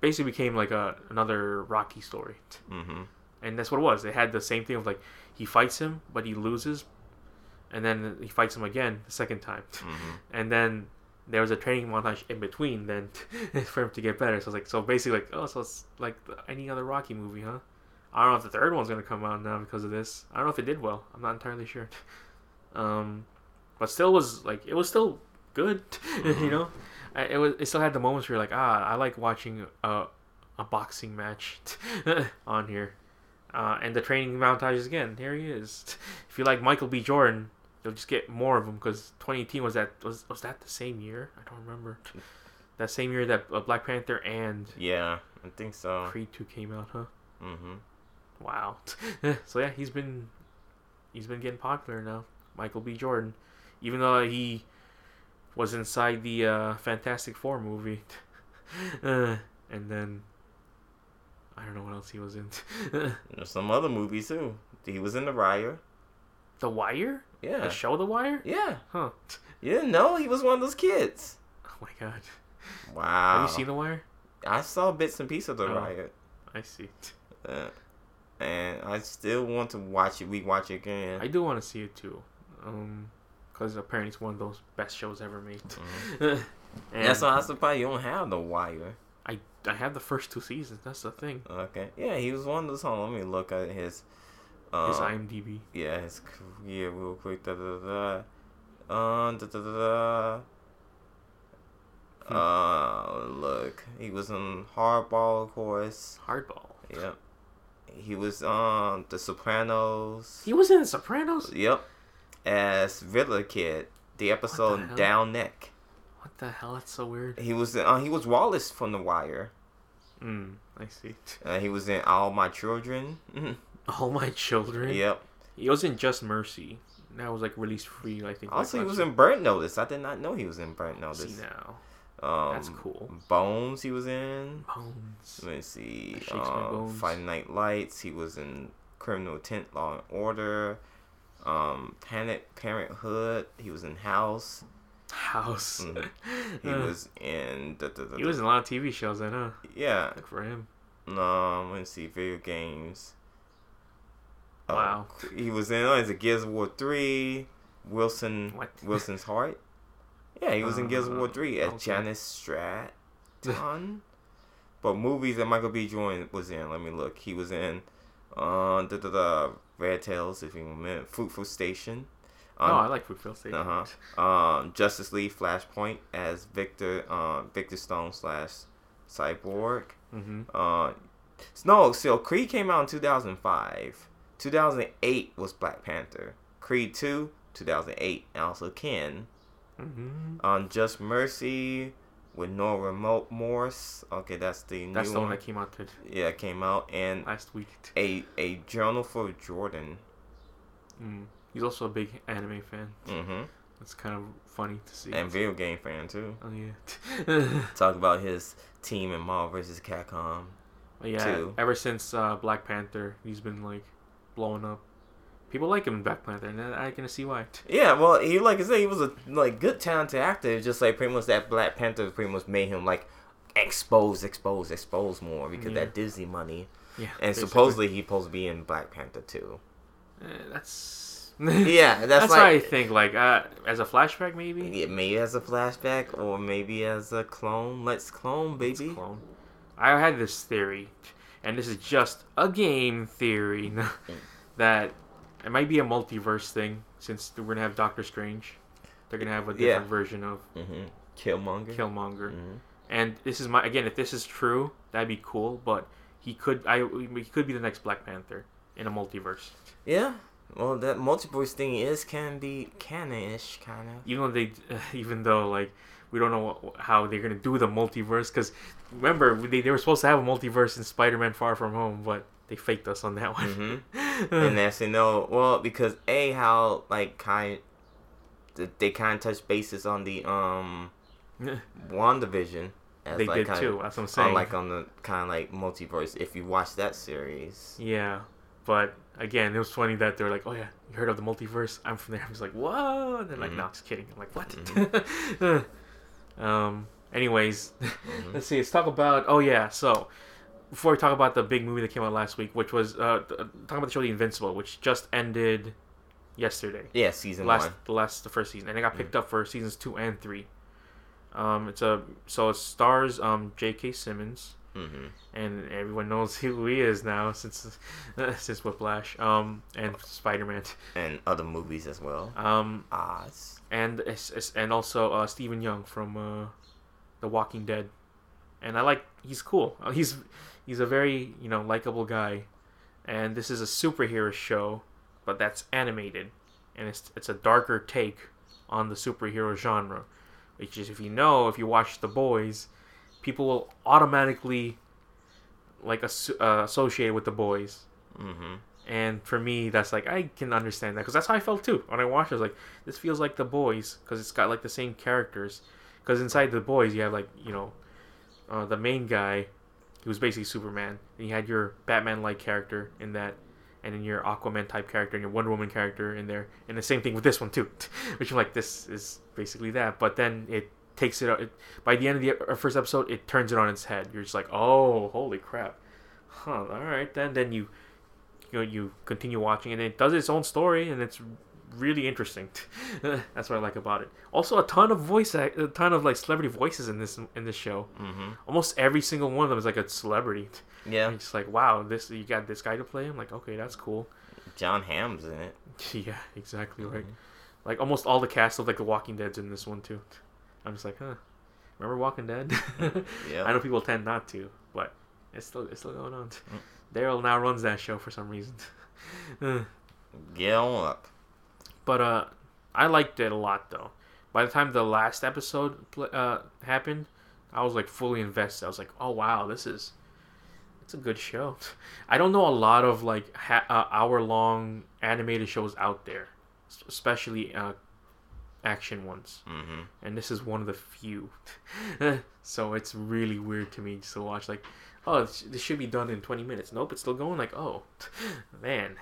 basically became like another Rocky story, and that's what it was. They had the same thing of like he fights him, but he loses. And then he fights him again the second time. Mm-hmm. And then there was a training montage in between then for him to get better. So it's like, so it's like any other Rocky movie, huh? I don't know if the third one's going to come out now because of this. I don't know if it did well. I'm not entirely sure. But still was like, it was still good, you know? It still had the moments where you're like, I like watching a boxing match on here. And the training montages again. Here he is. If you like Michael B. Jordan, you'll just get more of them because 2018 was that the same year? I don't remember. That same year that Black Panther and I think so. Creed 2 came out, huh? Mm-hmm. Wow. So yeah, he's been getting popular now. Michael B. Jordan, even though he was inside the Fantastic Four movie, and then I don't know what else he was in. There's some other movies too. He was in The Wire. The Wire? Yeah. The show The Wire? Yeah. Huh. You didn't know he was one of those kids. Oh my god. Wow. Have you seen The Wire? I saw bits and pieces of The Wire. I see. And I still want to rewatch it again. I do want to see it too. Because apparently it's one of those best shows ever made. Mm-hmm. And that's why I'm surprised you don't have The Wire. I have the first two seasons. That's the thing. Okay. Yeah, he was one of those. Hold on, let me look at his IMDb. Yeah, his career real quick. Look, he was in Hardball, of course. Hardball. Yep. He was on The Sopranos. He was in The Sopranos. Yep. As Riddler Kid, the episode Down Neck. What the hell? That's so weird. He was Wallace from The Wire. I see. He was in All My Children. All My Children? Yep. He was in Just Mercy. That was like released free, I think. Also, he was in Burnt Notice. I did not know he was in Burnt Notice. See now. That's cool. Bones he was in. Bones. Let me see. That shakes my bones. Friday Night Lights. He was in Criminal Intent, Law and Order, Parenthood. He was in House. He was in. He was in a lot of TV shows then, huh? Yeah. Look for him. Let's see, video games. Wow. He was in Gears of War 3. Wilson's Heart. Yeah, he was in Gears of War 3 as Janice Stratton. But movies that Michael B. Jordan was in, let me look. He was in Red Tails, if you remember, Fruitvale Station. I like Fruitvale Station. Justice League Flashpoint as Victor Stone / Cyborg. Mm-hmm. So Creed came out in 2005. 2008 was Black Panther. Creed 2, 2008, and also Ken. Mm-hmm. Just Mercy with Nora Morse. Okay, that's the new one that came out. Yeah, it came out and last week. A Journal for Jordan. Mm. He's also a big anime fan. Mm-hmm. It's kind of funny to see. And video game fan too. Oh yeah. Talk about his team in Marvel vs. Capcom. Yeah. Too. Ever since Black Panther, he's been like blowing up. People like him in Black Panther, and I can see why. Yeah, well, he, like I said, he was a good talented actor. It's just like pretty much that Black Panther pretty much made him like expose more because that Disney money. Yeah. And basically, supposedly he's supposed to be in Black Panther too. That's like, what I think. Like as a flashback, maybe. Yeah, maybe as a flashback, or maybe as a clone. Let's clone, baby. Let's clone. I had this theory, and this is just a game theory that. It might be a multiverse thing, since we're going to have Doctor Strange. They're going to have a different version of... Mm-hmm. Killmonger. Mm-hmm. And this is if this is true, that'd be cool, but he could be the next Black Panther in a multiverse. Yeah. Well, that multiverse thing can be canon-ish, kind of. Even though we don't know how they're going to do the multiverse, because remember, they were supposed to have a multiverse in Spider-Man Far From Home, but... They faked us on that one. Mm-hmm. And that's because they kind of touched bases on the WandaVision. They did too. That's what I'm saying. On the kind of multiverse. If you watch that series, yeah. But again, it was funny that they're like, "Oh yeah, you heard of the multiverse? I'm from there." I was like, "Whoa!" And they're like, "No, just kidding." I'm like, "What?" Mm-hmm. Anyways, mm-hmm. Let's see. Let's talk about. Oh yeah, so. Before we talk about the big movie that came out last week, which was talking about the show The Invincible, which just ended yesterday. Yeah, season one. The first season, and it got picked up for seasons 2 and 3. It stars J.K. Simmons, and everyone knows who he is now since Whiplash, and Spider-Man, and other movies as well. Oz, and also Stephen Young from The Walking Dead. And he's cool. He's a very, likable guy. And this is a superhero show, but that's animated. And it's a darker take on the superhero genre. Which is, if you watch The Boys, people will automatically, associate with The Boys. Mm-hmm. And for me, that's I can understand that. Because that's how I felt, too. When I watched it, I was like, this feels like The Boys. Because it's got, the same characters. Because inside The Boys, you have, the main guy, he was basically Superman. And you had your Batman-like character in that, and then your Aquaman-type character and your Wonder Woman character in there. And the same thing with this one, too. Which I'm like, this is basically that. But then it takes it out. By the end of the first episode, it turns it on its head. You're just like, oh, holy crap. Huh, all right. Then you continue watching, and it does its own story, and it's really interesting. That's what I like about it. Also, a ton of celebrity voices in this show. Mm-hmm. Almost every single one of them is a celebrity. Yeah, and it's wow. You got this guy to play him. Okay, that's cool. John Hamm's in it. Yeah, exactly right. Mm-hmm. Almost all the cast of The Walking Dead's in this one too. I'm just like, huh? Remember Walking Dead? Yeah. I know people tend not to, but it's still going on. Mm-hmm. Daryl now runs that show for some reason. Get on up. But I liked it a lot, though. By the time the last episode happened, I was, fully invested. I was like, oh, wow, it's a good show. I don't know a lot of, hour-long animated shows out there, especially action ones. Mm-hmm. And this is one of the few. So it's really weird to me just to watch. oh, this should be done in 20 minutes. Nope, it's still going. Like, oh, man,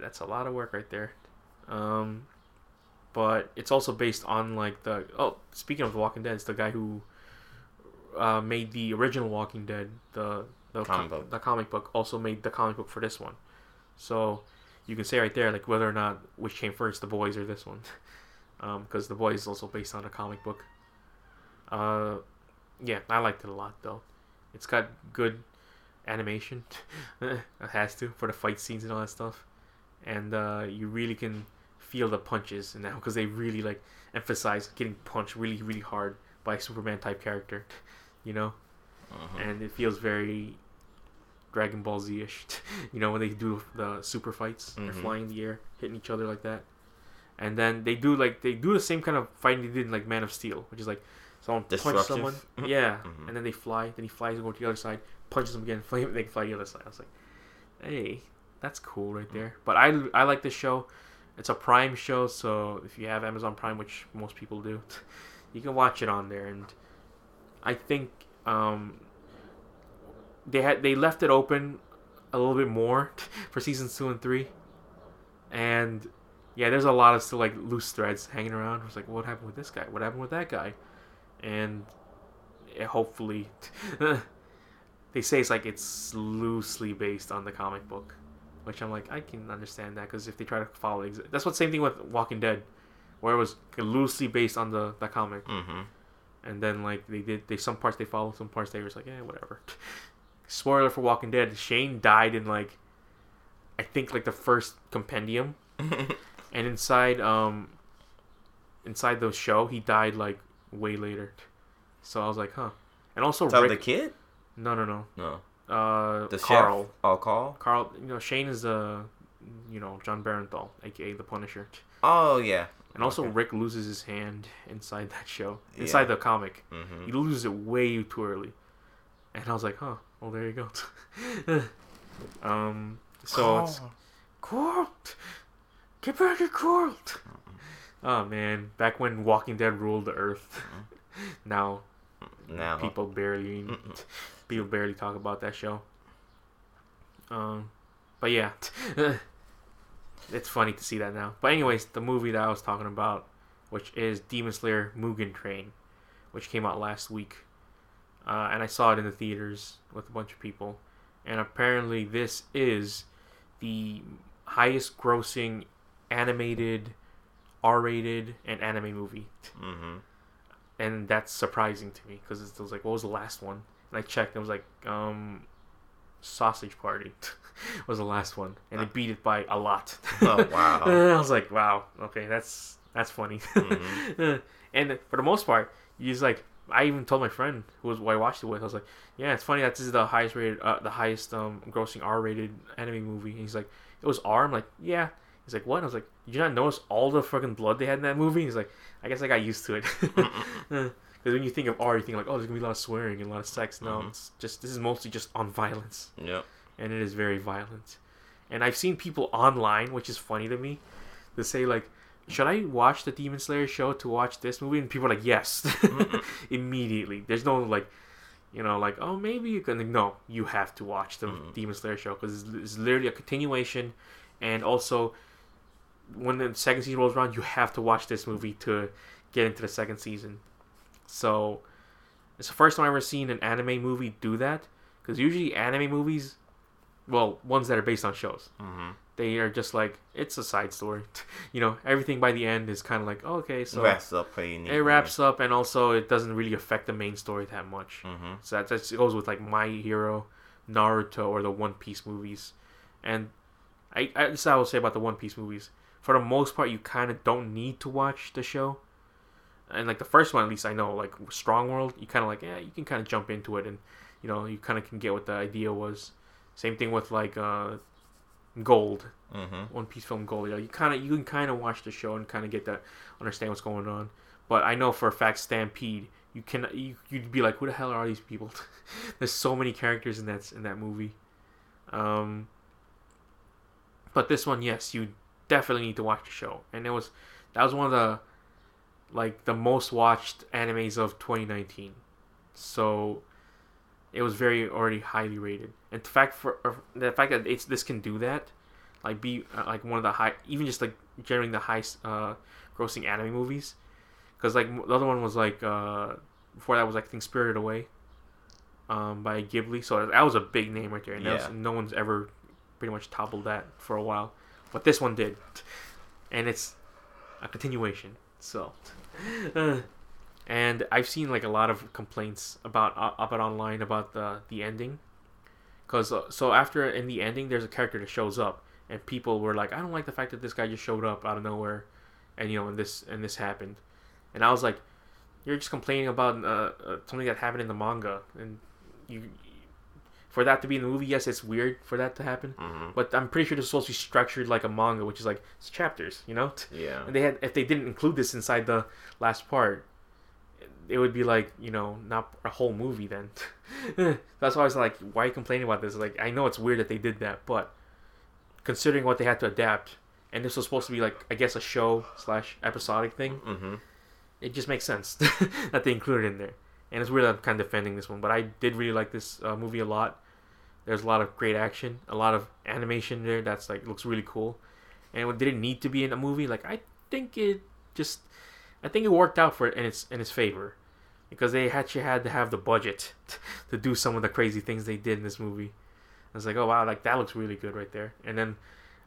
that's a lot of work right there. But it's also based on, like, the... Oh, speaking of The Walking Dead, it's the guy who made the original Walking Dead, the comic book, also made the comic book for this one. So you can say right there, like, whether or not which came first, The Boys or this one. Because The Boys is also based on a comic book. Yeah, I liked it a lot, though. It's got good animation. It has to, for the fight scenes and all that stuff. And you really can feel the punches now, because they really, like, emphasize getting punched really, really hard by a Superman-type character, you know? Uh-huh. And it feels very Dragon Ball Z-ish, you know, when they do the super fights. Mm-hmm. They're flying in the air, hitting each other like that. And then they do, like, they do the same kind of fighting they did in, like, Man of Steel, which is, like, someone punches someone. Yeah. Mm-hmm. And then they fly. Then he flies and goes to the other side, punches them again, they fly to the other side. I was like, hey, that's cool right there. But I like this show. It's a Prime show, so if you have Amazon Prime, which most people do, you can watch it on there. And I think they left it open a little bit more for seasons 2 and 3. And yeah, there's a lot of still, like, loose threads hanging around. I was like, what happened with this guy? What happened with that guy? And hopefully, they say it's, like, it's loosely based on the comic book, which I'm like, I can understand that, because if they try to follow, that's what same thing with Walking Dead, where it was loosely based on the comic, mm-hmm. and then, like, they some parts they follow, some parts they were just like, whatever. Spoiler for Walking Dead: Shane died in, like, I think, like, the first compendium, and inside the show he died, like, way later. So I was like, huh. And also Rick, the kid? No. The Carl. Chef? Oh, Carl. You know, Shane is John Barenthal, aka the Punisher. Oh yeah. And also Rick loses his hand inside that show. Inside the comic. Mm-hmm. He loses it way too early. And I was like, huh, well, there you go. So Carl, get back to Carl. Oh man, back when Walking Dead ruled the earth. Now people barely talk about that show. But yeah, it's funny to see that now. But anyways, the movie that I was talking about, which is Demon Slayer Mugen Train, which came out last week, and I saw it in the theaters with a bunch of people. And apparently, this is the highest-grossing animated, R-rated and anime movie, mm-hmm. and that's surprising to me, because it was like, what was the last one? And I checked, and it was like, Sausage Party was the last one, and it beat it by a lot. Oh wow! And I was like, wow, okay, that's funny. Mm-hmm. And for the most part, he's like, I even told my friend who I watched it with, I was like, yeah, it's funny that this is the highest grossing R-rated anime movie. And he's like, it was R. I'm like, yeah. He's like, what? And I was like, did you not notice all the fucking blood they had in that movie? He's like, I guess I got used to it. Because when you think of R, you think like, oh, there's going to be a lot of swearing and a lot of sex. No, mm-hmm. This is mostly just on violence. Yep. And it is very violent. And I've seen people online, which is funny to me, to say like, should I watch the Demon Slayer show to watch this movie? And people are like, yes. Immediately. There's no like, you know, like, oh, maybe you can. No, you have to watch the Demon Slayer show, because it's literally a continuation. And also, when the second season rolls around, you have to watch this movie to get into the second season. So it's the first time I've ever seen an anime movie do that, because usually anime movies, well, ones that are based on shows, they are just like, it's a side story. You know, everything by the end is kind of like, okay, so it wraps up, and also it doesn't really affect the main story that much. Mm-hmm. So that goes with like My Hero, Naruto, or the One Piece movies. And this is what I will say about the One Piece movies. For the most part, you kind of don't need to watch the show. And, like, the first one, at least, I know, like, Strong World, you kind of, like, you can kind of jump into it. And, you know, you kind of can get what the idea was. Same thing with, like, Gold. Mm-hmm. One Piece film Gold. You know, you can kind of watch the show and kind of get that, understand what's going on. But I know for a fact Stampede, you'd be like, who the hell are these people? There's so many characters in that movie. But this one, yes, you definitely need to watch the show. And that was one of the most watched animes of 2019. So it was very already highly rated. And the fact that this can do that, like be like one of the high, even just like generating the highest grossing anime movies, because like the other one was like before that was like I think Spirited Away, by Ghibli. So that was a big name right there, and no one's ever pretty much toppled that for a while, but this one did, and it's a continuation. So, and I've seen like a lot of complaints about online about the ending, because so after in the ending there's a character that shows up, and people were like, I don't like the fact that this guy just showed up out of nowhere, and you know, and this happened, and I was like, you're just complaining about something that happened in the manga, and you. For that to be in the movie, yes, it's weird for that to happen. Mm-hmm. But I'm pretty sure this was supposed to be structured like a manga, which is like it's chapters, you know? Yeah. And if they didn't include this inside the last part, it would be like, you know, not a whole movie then. That's why I was like, why are you complaining about this? Like, I know it's weird that they did that, but considering what they had to adapt, and this was supposed to be like, I guess, a show/episodic thing, mm-hmm. It just makes sense that they included it in there. And it's weird that I'm kind of defending this one, but I did really like this movie a lot. There's a lot of great action, a lot of animation there that's like looks really cool, and it didn't need to be in a movie. Like I think it worked out for it in its favor, because they actually had to have the budget to do some of the crazy things they did in this movie. I was like, oh wow, like that looks really good right there. And then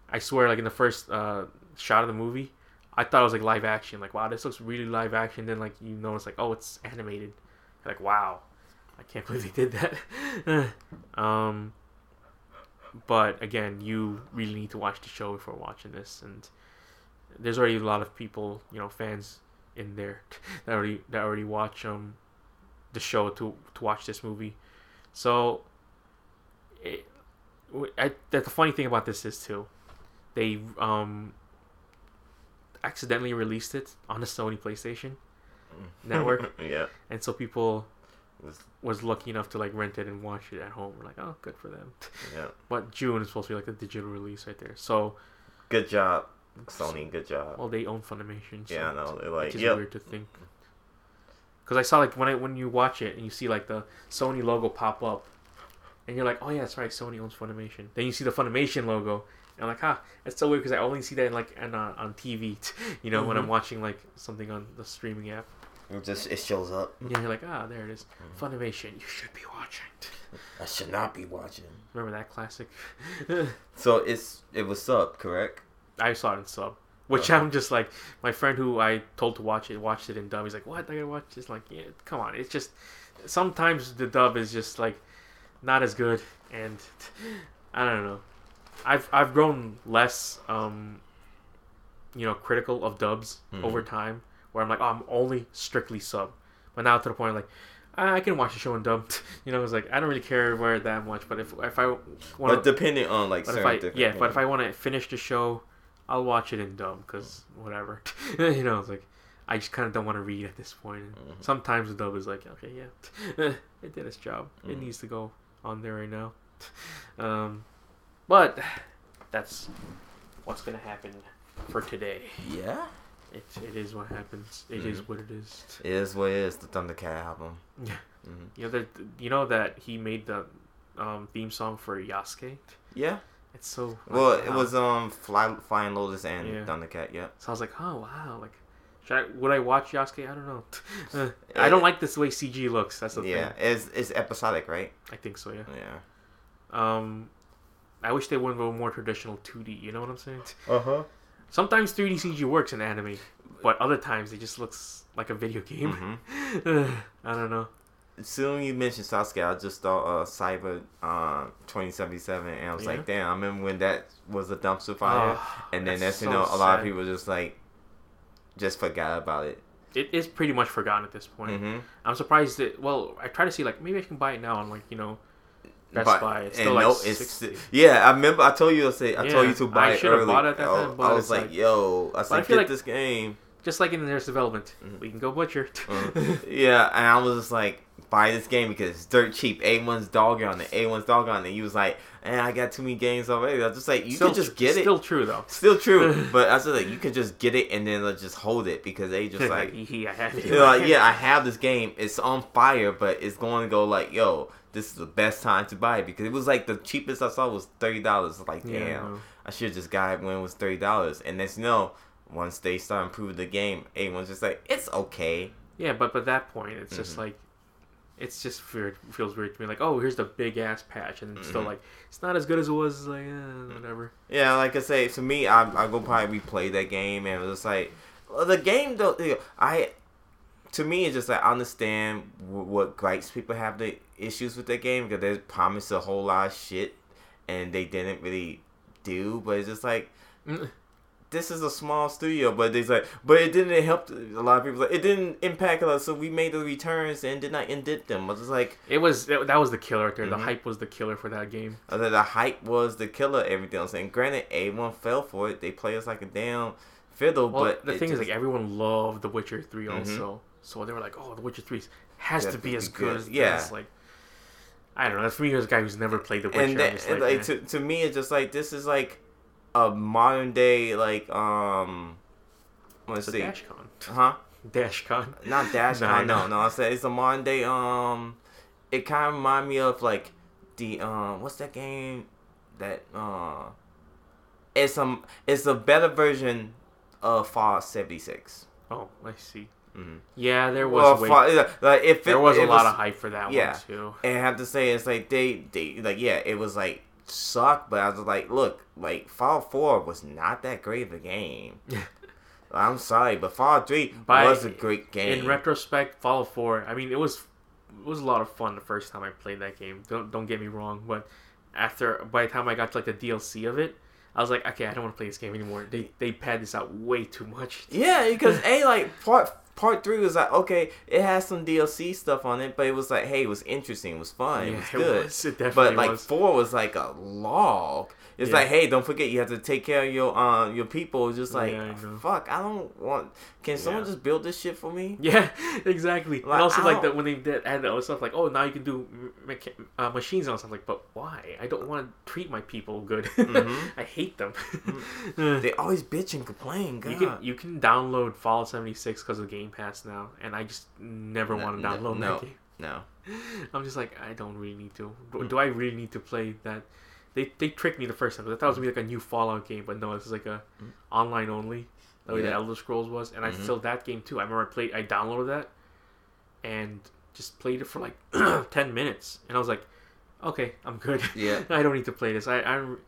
I swear, like in the first shot of the movie, I thought it was like live action. Like wow, this looks really live action. Then like you notice like oh, it's animated. Like wow, I can't believe they did that. But again, you really need to watch the show before watching this, and there's already a lot of people, you know, fans in there that already watch the show to watch this movie. So the funny thing about this is too, they accidentally released it on the Sony PlayStation Network. Yeah. And so people was lucky enough to like rent it and watch it at home. We're like, oh, good for them. Yeah. But June is supposed to be like a digital release right there. So good job, Sony. Good job. Well, they own Funimation. So yeah, no, they're like, yeah. Weird to think. Because I saw like when you watch it and you see like the Sony logo pop up, and you're like, oh yeah, that's right, Sony owns Funimation. Then you see the Funimation logo. And I'm like, huh, that's so weird because I only see that in like on TV, you know, mm-hmm. when I'm watching like something on the streaming app. It shows up. Yeah, you're like, ah, there it is. Mm-hmm. Funimation, you should be watching. I should not be watching. Remember that classic? So it was sub, correct? I saw it in sub, which I'm just like, my friend who I told to watch it, watched it in dub. He's like, what? I gotta watch this? Like, yeah, come on. It's just, sometimes the dub is just like, not as good. And I don't know. I've grown less, you know, critical of dubs mm-hmm. over time. Where I'm like, oh, I'm only strictly sub, but now to the point I'm like, I can watch the show in dub. You know, it's like I don't really care where that much. But if I want, but depending on like certain but if I want to finish the show, I'll watch it in dub because whatever. You know, it's like I just kind of don't want to read at this point. Mm-hmm. Sometimes the dub is like, okay, yeah, it did its job. Mm-hmm. It needs to go on there right now. But that's what's gonna happen for today. Yeah. It is what happens. It mm-hmm. is what it is. It is what it is. The Thundercat album. Yeah. Mm-hmm. You know that he made the theme song for Yasuke. Yeah. It's so. Well, it was Flying Lotus and Thundercat. Yeah. So I was like, oh wow, like, would I watch Yasuke? I don't know. I don't like this way CG looks. That's the thing. Yeah. It's episodic, right? I think so. Yeah. Yeah. I wish they wouldn't go more traditional 2D. You know what I'm saying? Uh huh. Sometimes 3D CG works in anime, but other times it just looks like a video game. Mm-hmm. I don't know. Soon you mentioned Sasuke, I just thought Cyber 2077, and I was like, damn, I remember when that was a dumpster fire, and then that's so a lot of people just forgot about it. It is pretty much forgotten at this point. Mm-hmm. I'm surprised that, well, I try to see, like, maybe I can buy it now on, like, you know, Best Buy. It's still like $60. Yeah, I remember. I told you. I told you to buy it early. Bought it at that time, but I was like, "Yo," I was like, "Get like, this game." Just like in there's development, mm-hmm. we can go butcher. Mm-hmm. Yeah, and I was just like, "Buy this game because it's dirt cheap." A1's doggone it. And you was like, "And I got too many games already." I was just like, "You can just get it." Still true though. Still true, but I was like, "You can just get it and then just hold it because they just like, I have it." Like, yeah, I have this game. It's on fire, but it's going to go like, yo. this is the best time to buy it, because it was like the cheapest I saw was $30. I was like, damn, I should have just got it when it was $30. And as you know, once they start improving the game, everyone's just like, it's okay. Yeah, but at that point, it's just like, it's just weird. It feels weird to me. Like, oh, here's the big ass patch, and it's still like, it's not as good as it was. It's like, whatever. Yeah, like I say, to me, I go probably replay that game, and it was like, the game though, to me, it's just like, I understand what gripes people have the issues with that game, because they promised a whole lot of shit, and they didn't really do. But it's just like. This is a small studio, but it didn't help a lot of people. It didn't impact a lot, so we made the returns and did not indent them. I was just like, that was the killer right there. The hype was the killer for that game. The hype was the killer. Everything else, and granted, A1 fell for it. They play us like a damn fiddle. Well, but the thing is, like, everyone loved The Witcher 3 also, so they were like, oh, The Witcher 3 has to be as good as this. Like, I don't know. For me, as a guy who's never played The Witcher, and to me, it's just like, this is like. A modern day, like, let's see. Dashcon. Dashcon. Not Dashcon, no. I said it's a modern day, it kind of reminds me of, like, the, what's that game that, it's a better version of Fallout 76. Oh, I see. Yeah, there was a lot of hype for that one, too. And I have to say, it's like, it was like, suck, but I was like, look, like, Fallout 4 was not that great of a game. I'm sorry, but Fallout 3 was a great game. In retrospect, Fallout 4, I mean, it was a lot of fun the first time I played that game. Don't get me wrong, but by the time I got to, like, the DLC of it, I was like, okay, I don't want to play this game anymore. They pad this out way too much. Yeah, because Part 3 was like, okay, it has some DLC stuff on it, but it was like, hey, it was interesting, it was fun, it was good. It definitely was. 4 was like a log. It's like, hey, don't forget, you have to take care of your people. It's just like, fuck, I don't want... Can someone just build this shit for me? Yeah, exactly. Like, and also, like, that when they did add that other stuff, like, oh, now you can do machines and stuff. Like, but why? I don't want to treat my people good. I hate them. They always bitch and complain. God. You can download Fallout 76 because of the Game Pass now, and I just never want to download that game. No. I'm just like, I don't really need to. Do I really need to play that? They tricked me the first time. I thought it was going to be like a new Fallout game, but no, it's like a online only, the way the Elder Scrolls was. And I still that game too. I remember I downloaded that and just played it for like 10 minutes. And I was like, okay, I'm good. Yeah. I don't need to play this. I'm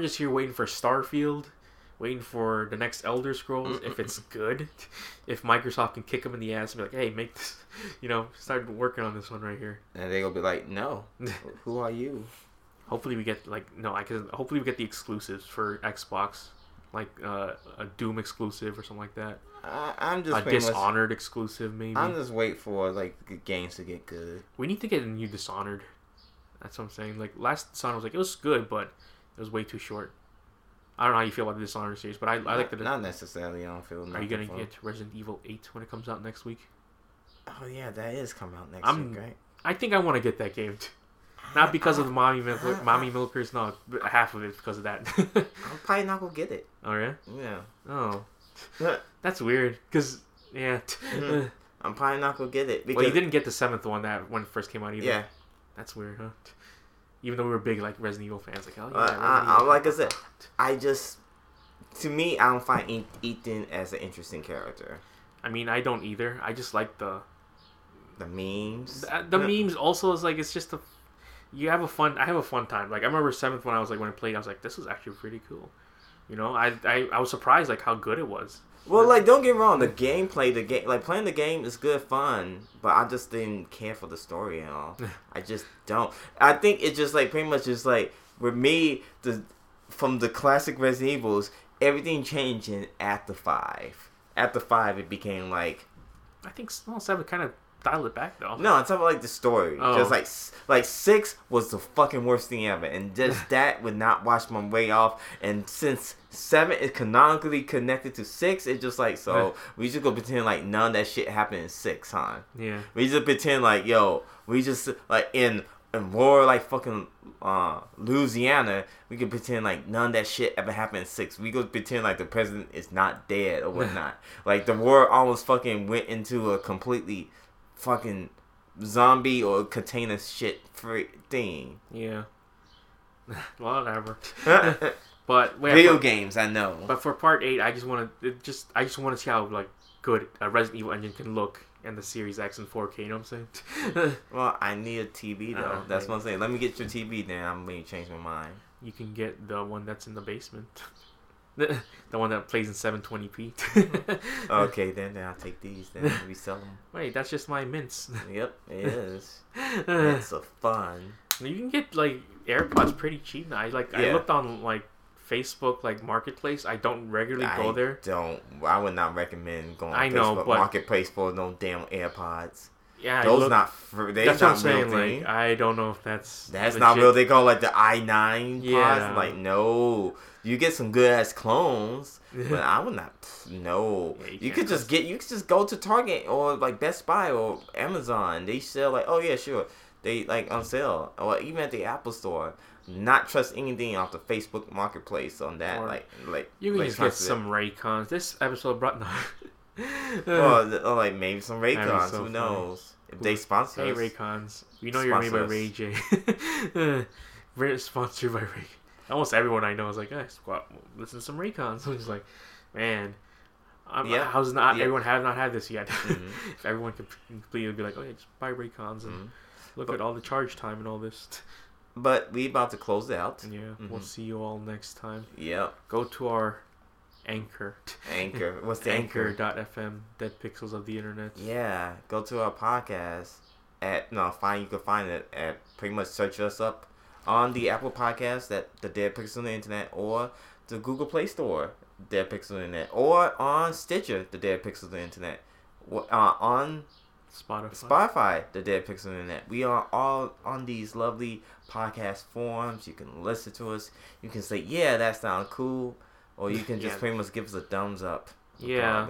just here waiting for Starfield, waiting for the next Elder Scrolls, if it's good. If Microsoft can kick them in the ass and be like, hey, make this, start working on this one right here. And they're going to be like, no, who are you? Hopefully we get the exclusives for Xbox, like a Doom exclusive or something like that. I'm just a Dishonored exclusive, maybe. I'm just waiting for like games to get good. We need to get a new Dishonored. That's what I'm saying. Like, last Dishonored was like, it was good, but it was way too short. I don't know how you feel about the Dishonored series, but I like the. Not necessarily. I don't feel. Are you gonna get Resident Evil 8 when it comes out next week? Oh yeah, that is coming out next week, right? I think I want to get that game too. Not because of the mommy milkers, no. Half of it's because of that. I'm probably not going to get it. Oh, yeah? Yeah. Oh. That's weird. Because, yeah. I'm probably not going to get it. Because... Well, you didn't get the 7th one when it first came out either. Yeah. That's weird, huh? Even though we were big, like, Resident Evil fans. Like, oh, yeah. Like I said, I just... To me, I don't find Ethan as an interesting character. I mean, I don't either. I just like the... The memes? The memes also is like, it's just the... I have a fun time. Like, I remember 7th when I played, I was like, this was actually pretty cool. I was surprised, like, how good it was. Well, like, don't get me wrong. Playing the game is good fun, but I just didn't care for the story at all. I just don't. I think it's just, like, pretty much just, like, with me, from the classic Resident Evils, everything changing after 5. After 5, it became, like... I think 7 kind of... dial it back though. No, I'm talking about like the story. Oh. Just like 6 was the fucking worst thing ever, and just that would not wash my way off. And since 7 is canonically connected to 6, it's just like, so we just go pretend like none of that shit happened in 6, huh? Yeah. We just pretend like, yo, we just like in war like fucking Louisiana, we can pretend like none of that shit ever happened in 6. We go pretend like the president is not dead or whatnot. Like the war almost fucking went into a completely fucking zombie or katana shit thing. Yeah. Whatever. But wait, video games, I know. But for part 8, I just want to see how like good a Resident Evil engine can look and the Series X and 4K, you know what I'm saying? Well, I need a TV, though. That's what I'm saying. Let me get your TV, then I'm going to change my mind. You can get the one that's in the basement. The one that plays in 720p. Okay, then I'll take these. Then we sell them. Wait, that's just my mints. Yep, it is. That's a fun. You can get, like, AirPods pretty cheap now. I looked on, like, Facebook, like, Marketplace. I don't regularly go there. I would not recommend going on Marketplace for no damn AirPods. Yeah, that's not real thing. Like, I don't know if that's legit. Not real. They go like the i9 pods. Like, no, you get some good ass clones, but I would not. No, yeah, you could just go to Target or like Best Buy or Amazon. They sell like, oh yeah, sure, they like on sale, or even at the Apple Store. Not trust anything off the Facebook Marketplace on that. Or like you can just get some Raycons. This episode brought no. Or like maybe some Raycons. So who knows? If they sponsor us. Hey, Raycons. You know you're made by Ray J. We're sponsored by Ray. Almost everyone I know is like, hey, squat, listen to some Raycons. I'm just like, man, everyone has not had this yet. Mm-hmm. If everyone could completely be like, oh yeah, just buy Raycons and look at all the charge time and all this. But we about to close it out. Yeah, we'll see you all next time. Yeah. Go to our Anchor. What's the Anchor.fm, Dead Pixels of the Internet. Yeah, go to our podcast you can find it at pretty much search us up on the Apple Podcast at the Dead Pixels of the Internet or the Google Play Store, Dead Pixels of the Internet, or on Stitcher, the Dead Pixels of the Internet, on Spotify, the Dead Pixels of the Internet. We are all on these lovely podcast forums. You can listen to us. You can say, yeah, that sounds cool. Or you can just pretty much give us a thumbs up. Yeah.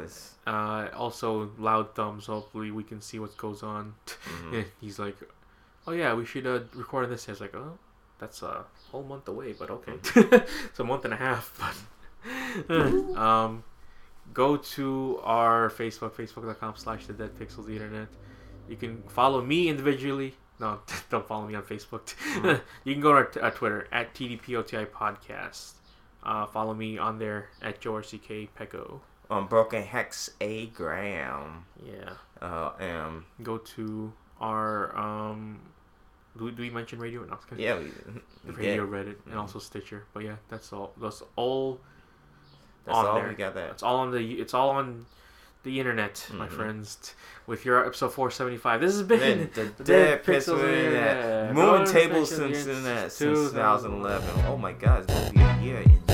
Also, Loud Thumbs. Hopefully, we can see what goes on. Mm-hmm. He's like, oh, yeah, we should record this. I was like, oh, that's a whole month away, but okay. It's a month and a half. But go to our Facebook, facebook.com/thedeadpixelsinternet. You can follow me individually. No, don't follow me on Facebook. Mm-hmm. You can go to our Twitter, at TDPOTI Podcast. Follow me on there at JoeRCK Pecco. Broken Hex A Graham. Yeah. Go to our do we mention radio? No, yeah. We radio Reddit and also Stitcher. But yeah, that's all. That's on all there. We got that. It's all on the internet, my friends. With your episode 475, this has been the Dead Pixels Internet. Moon Table since 2011. Oh my God, it's gonna be a year.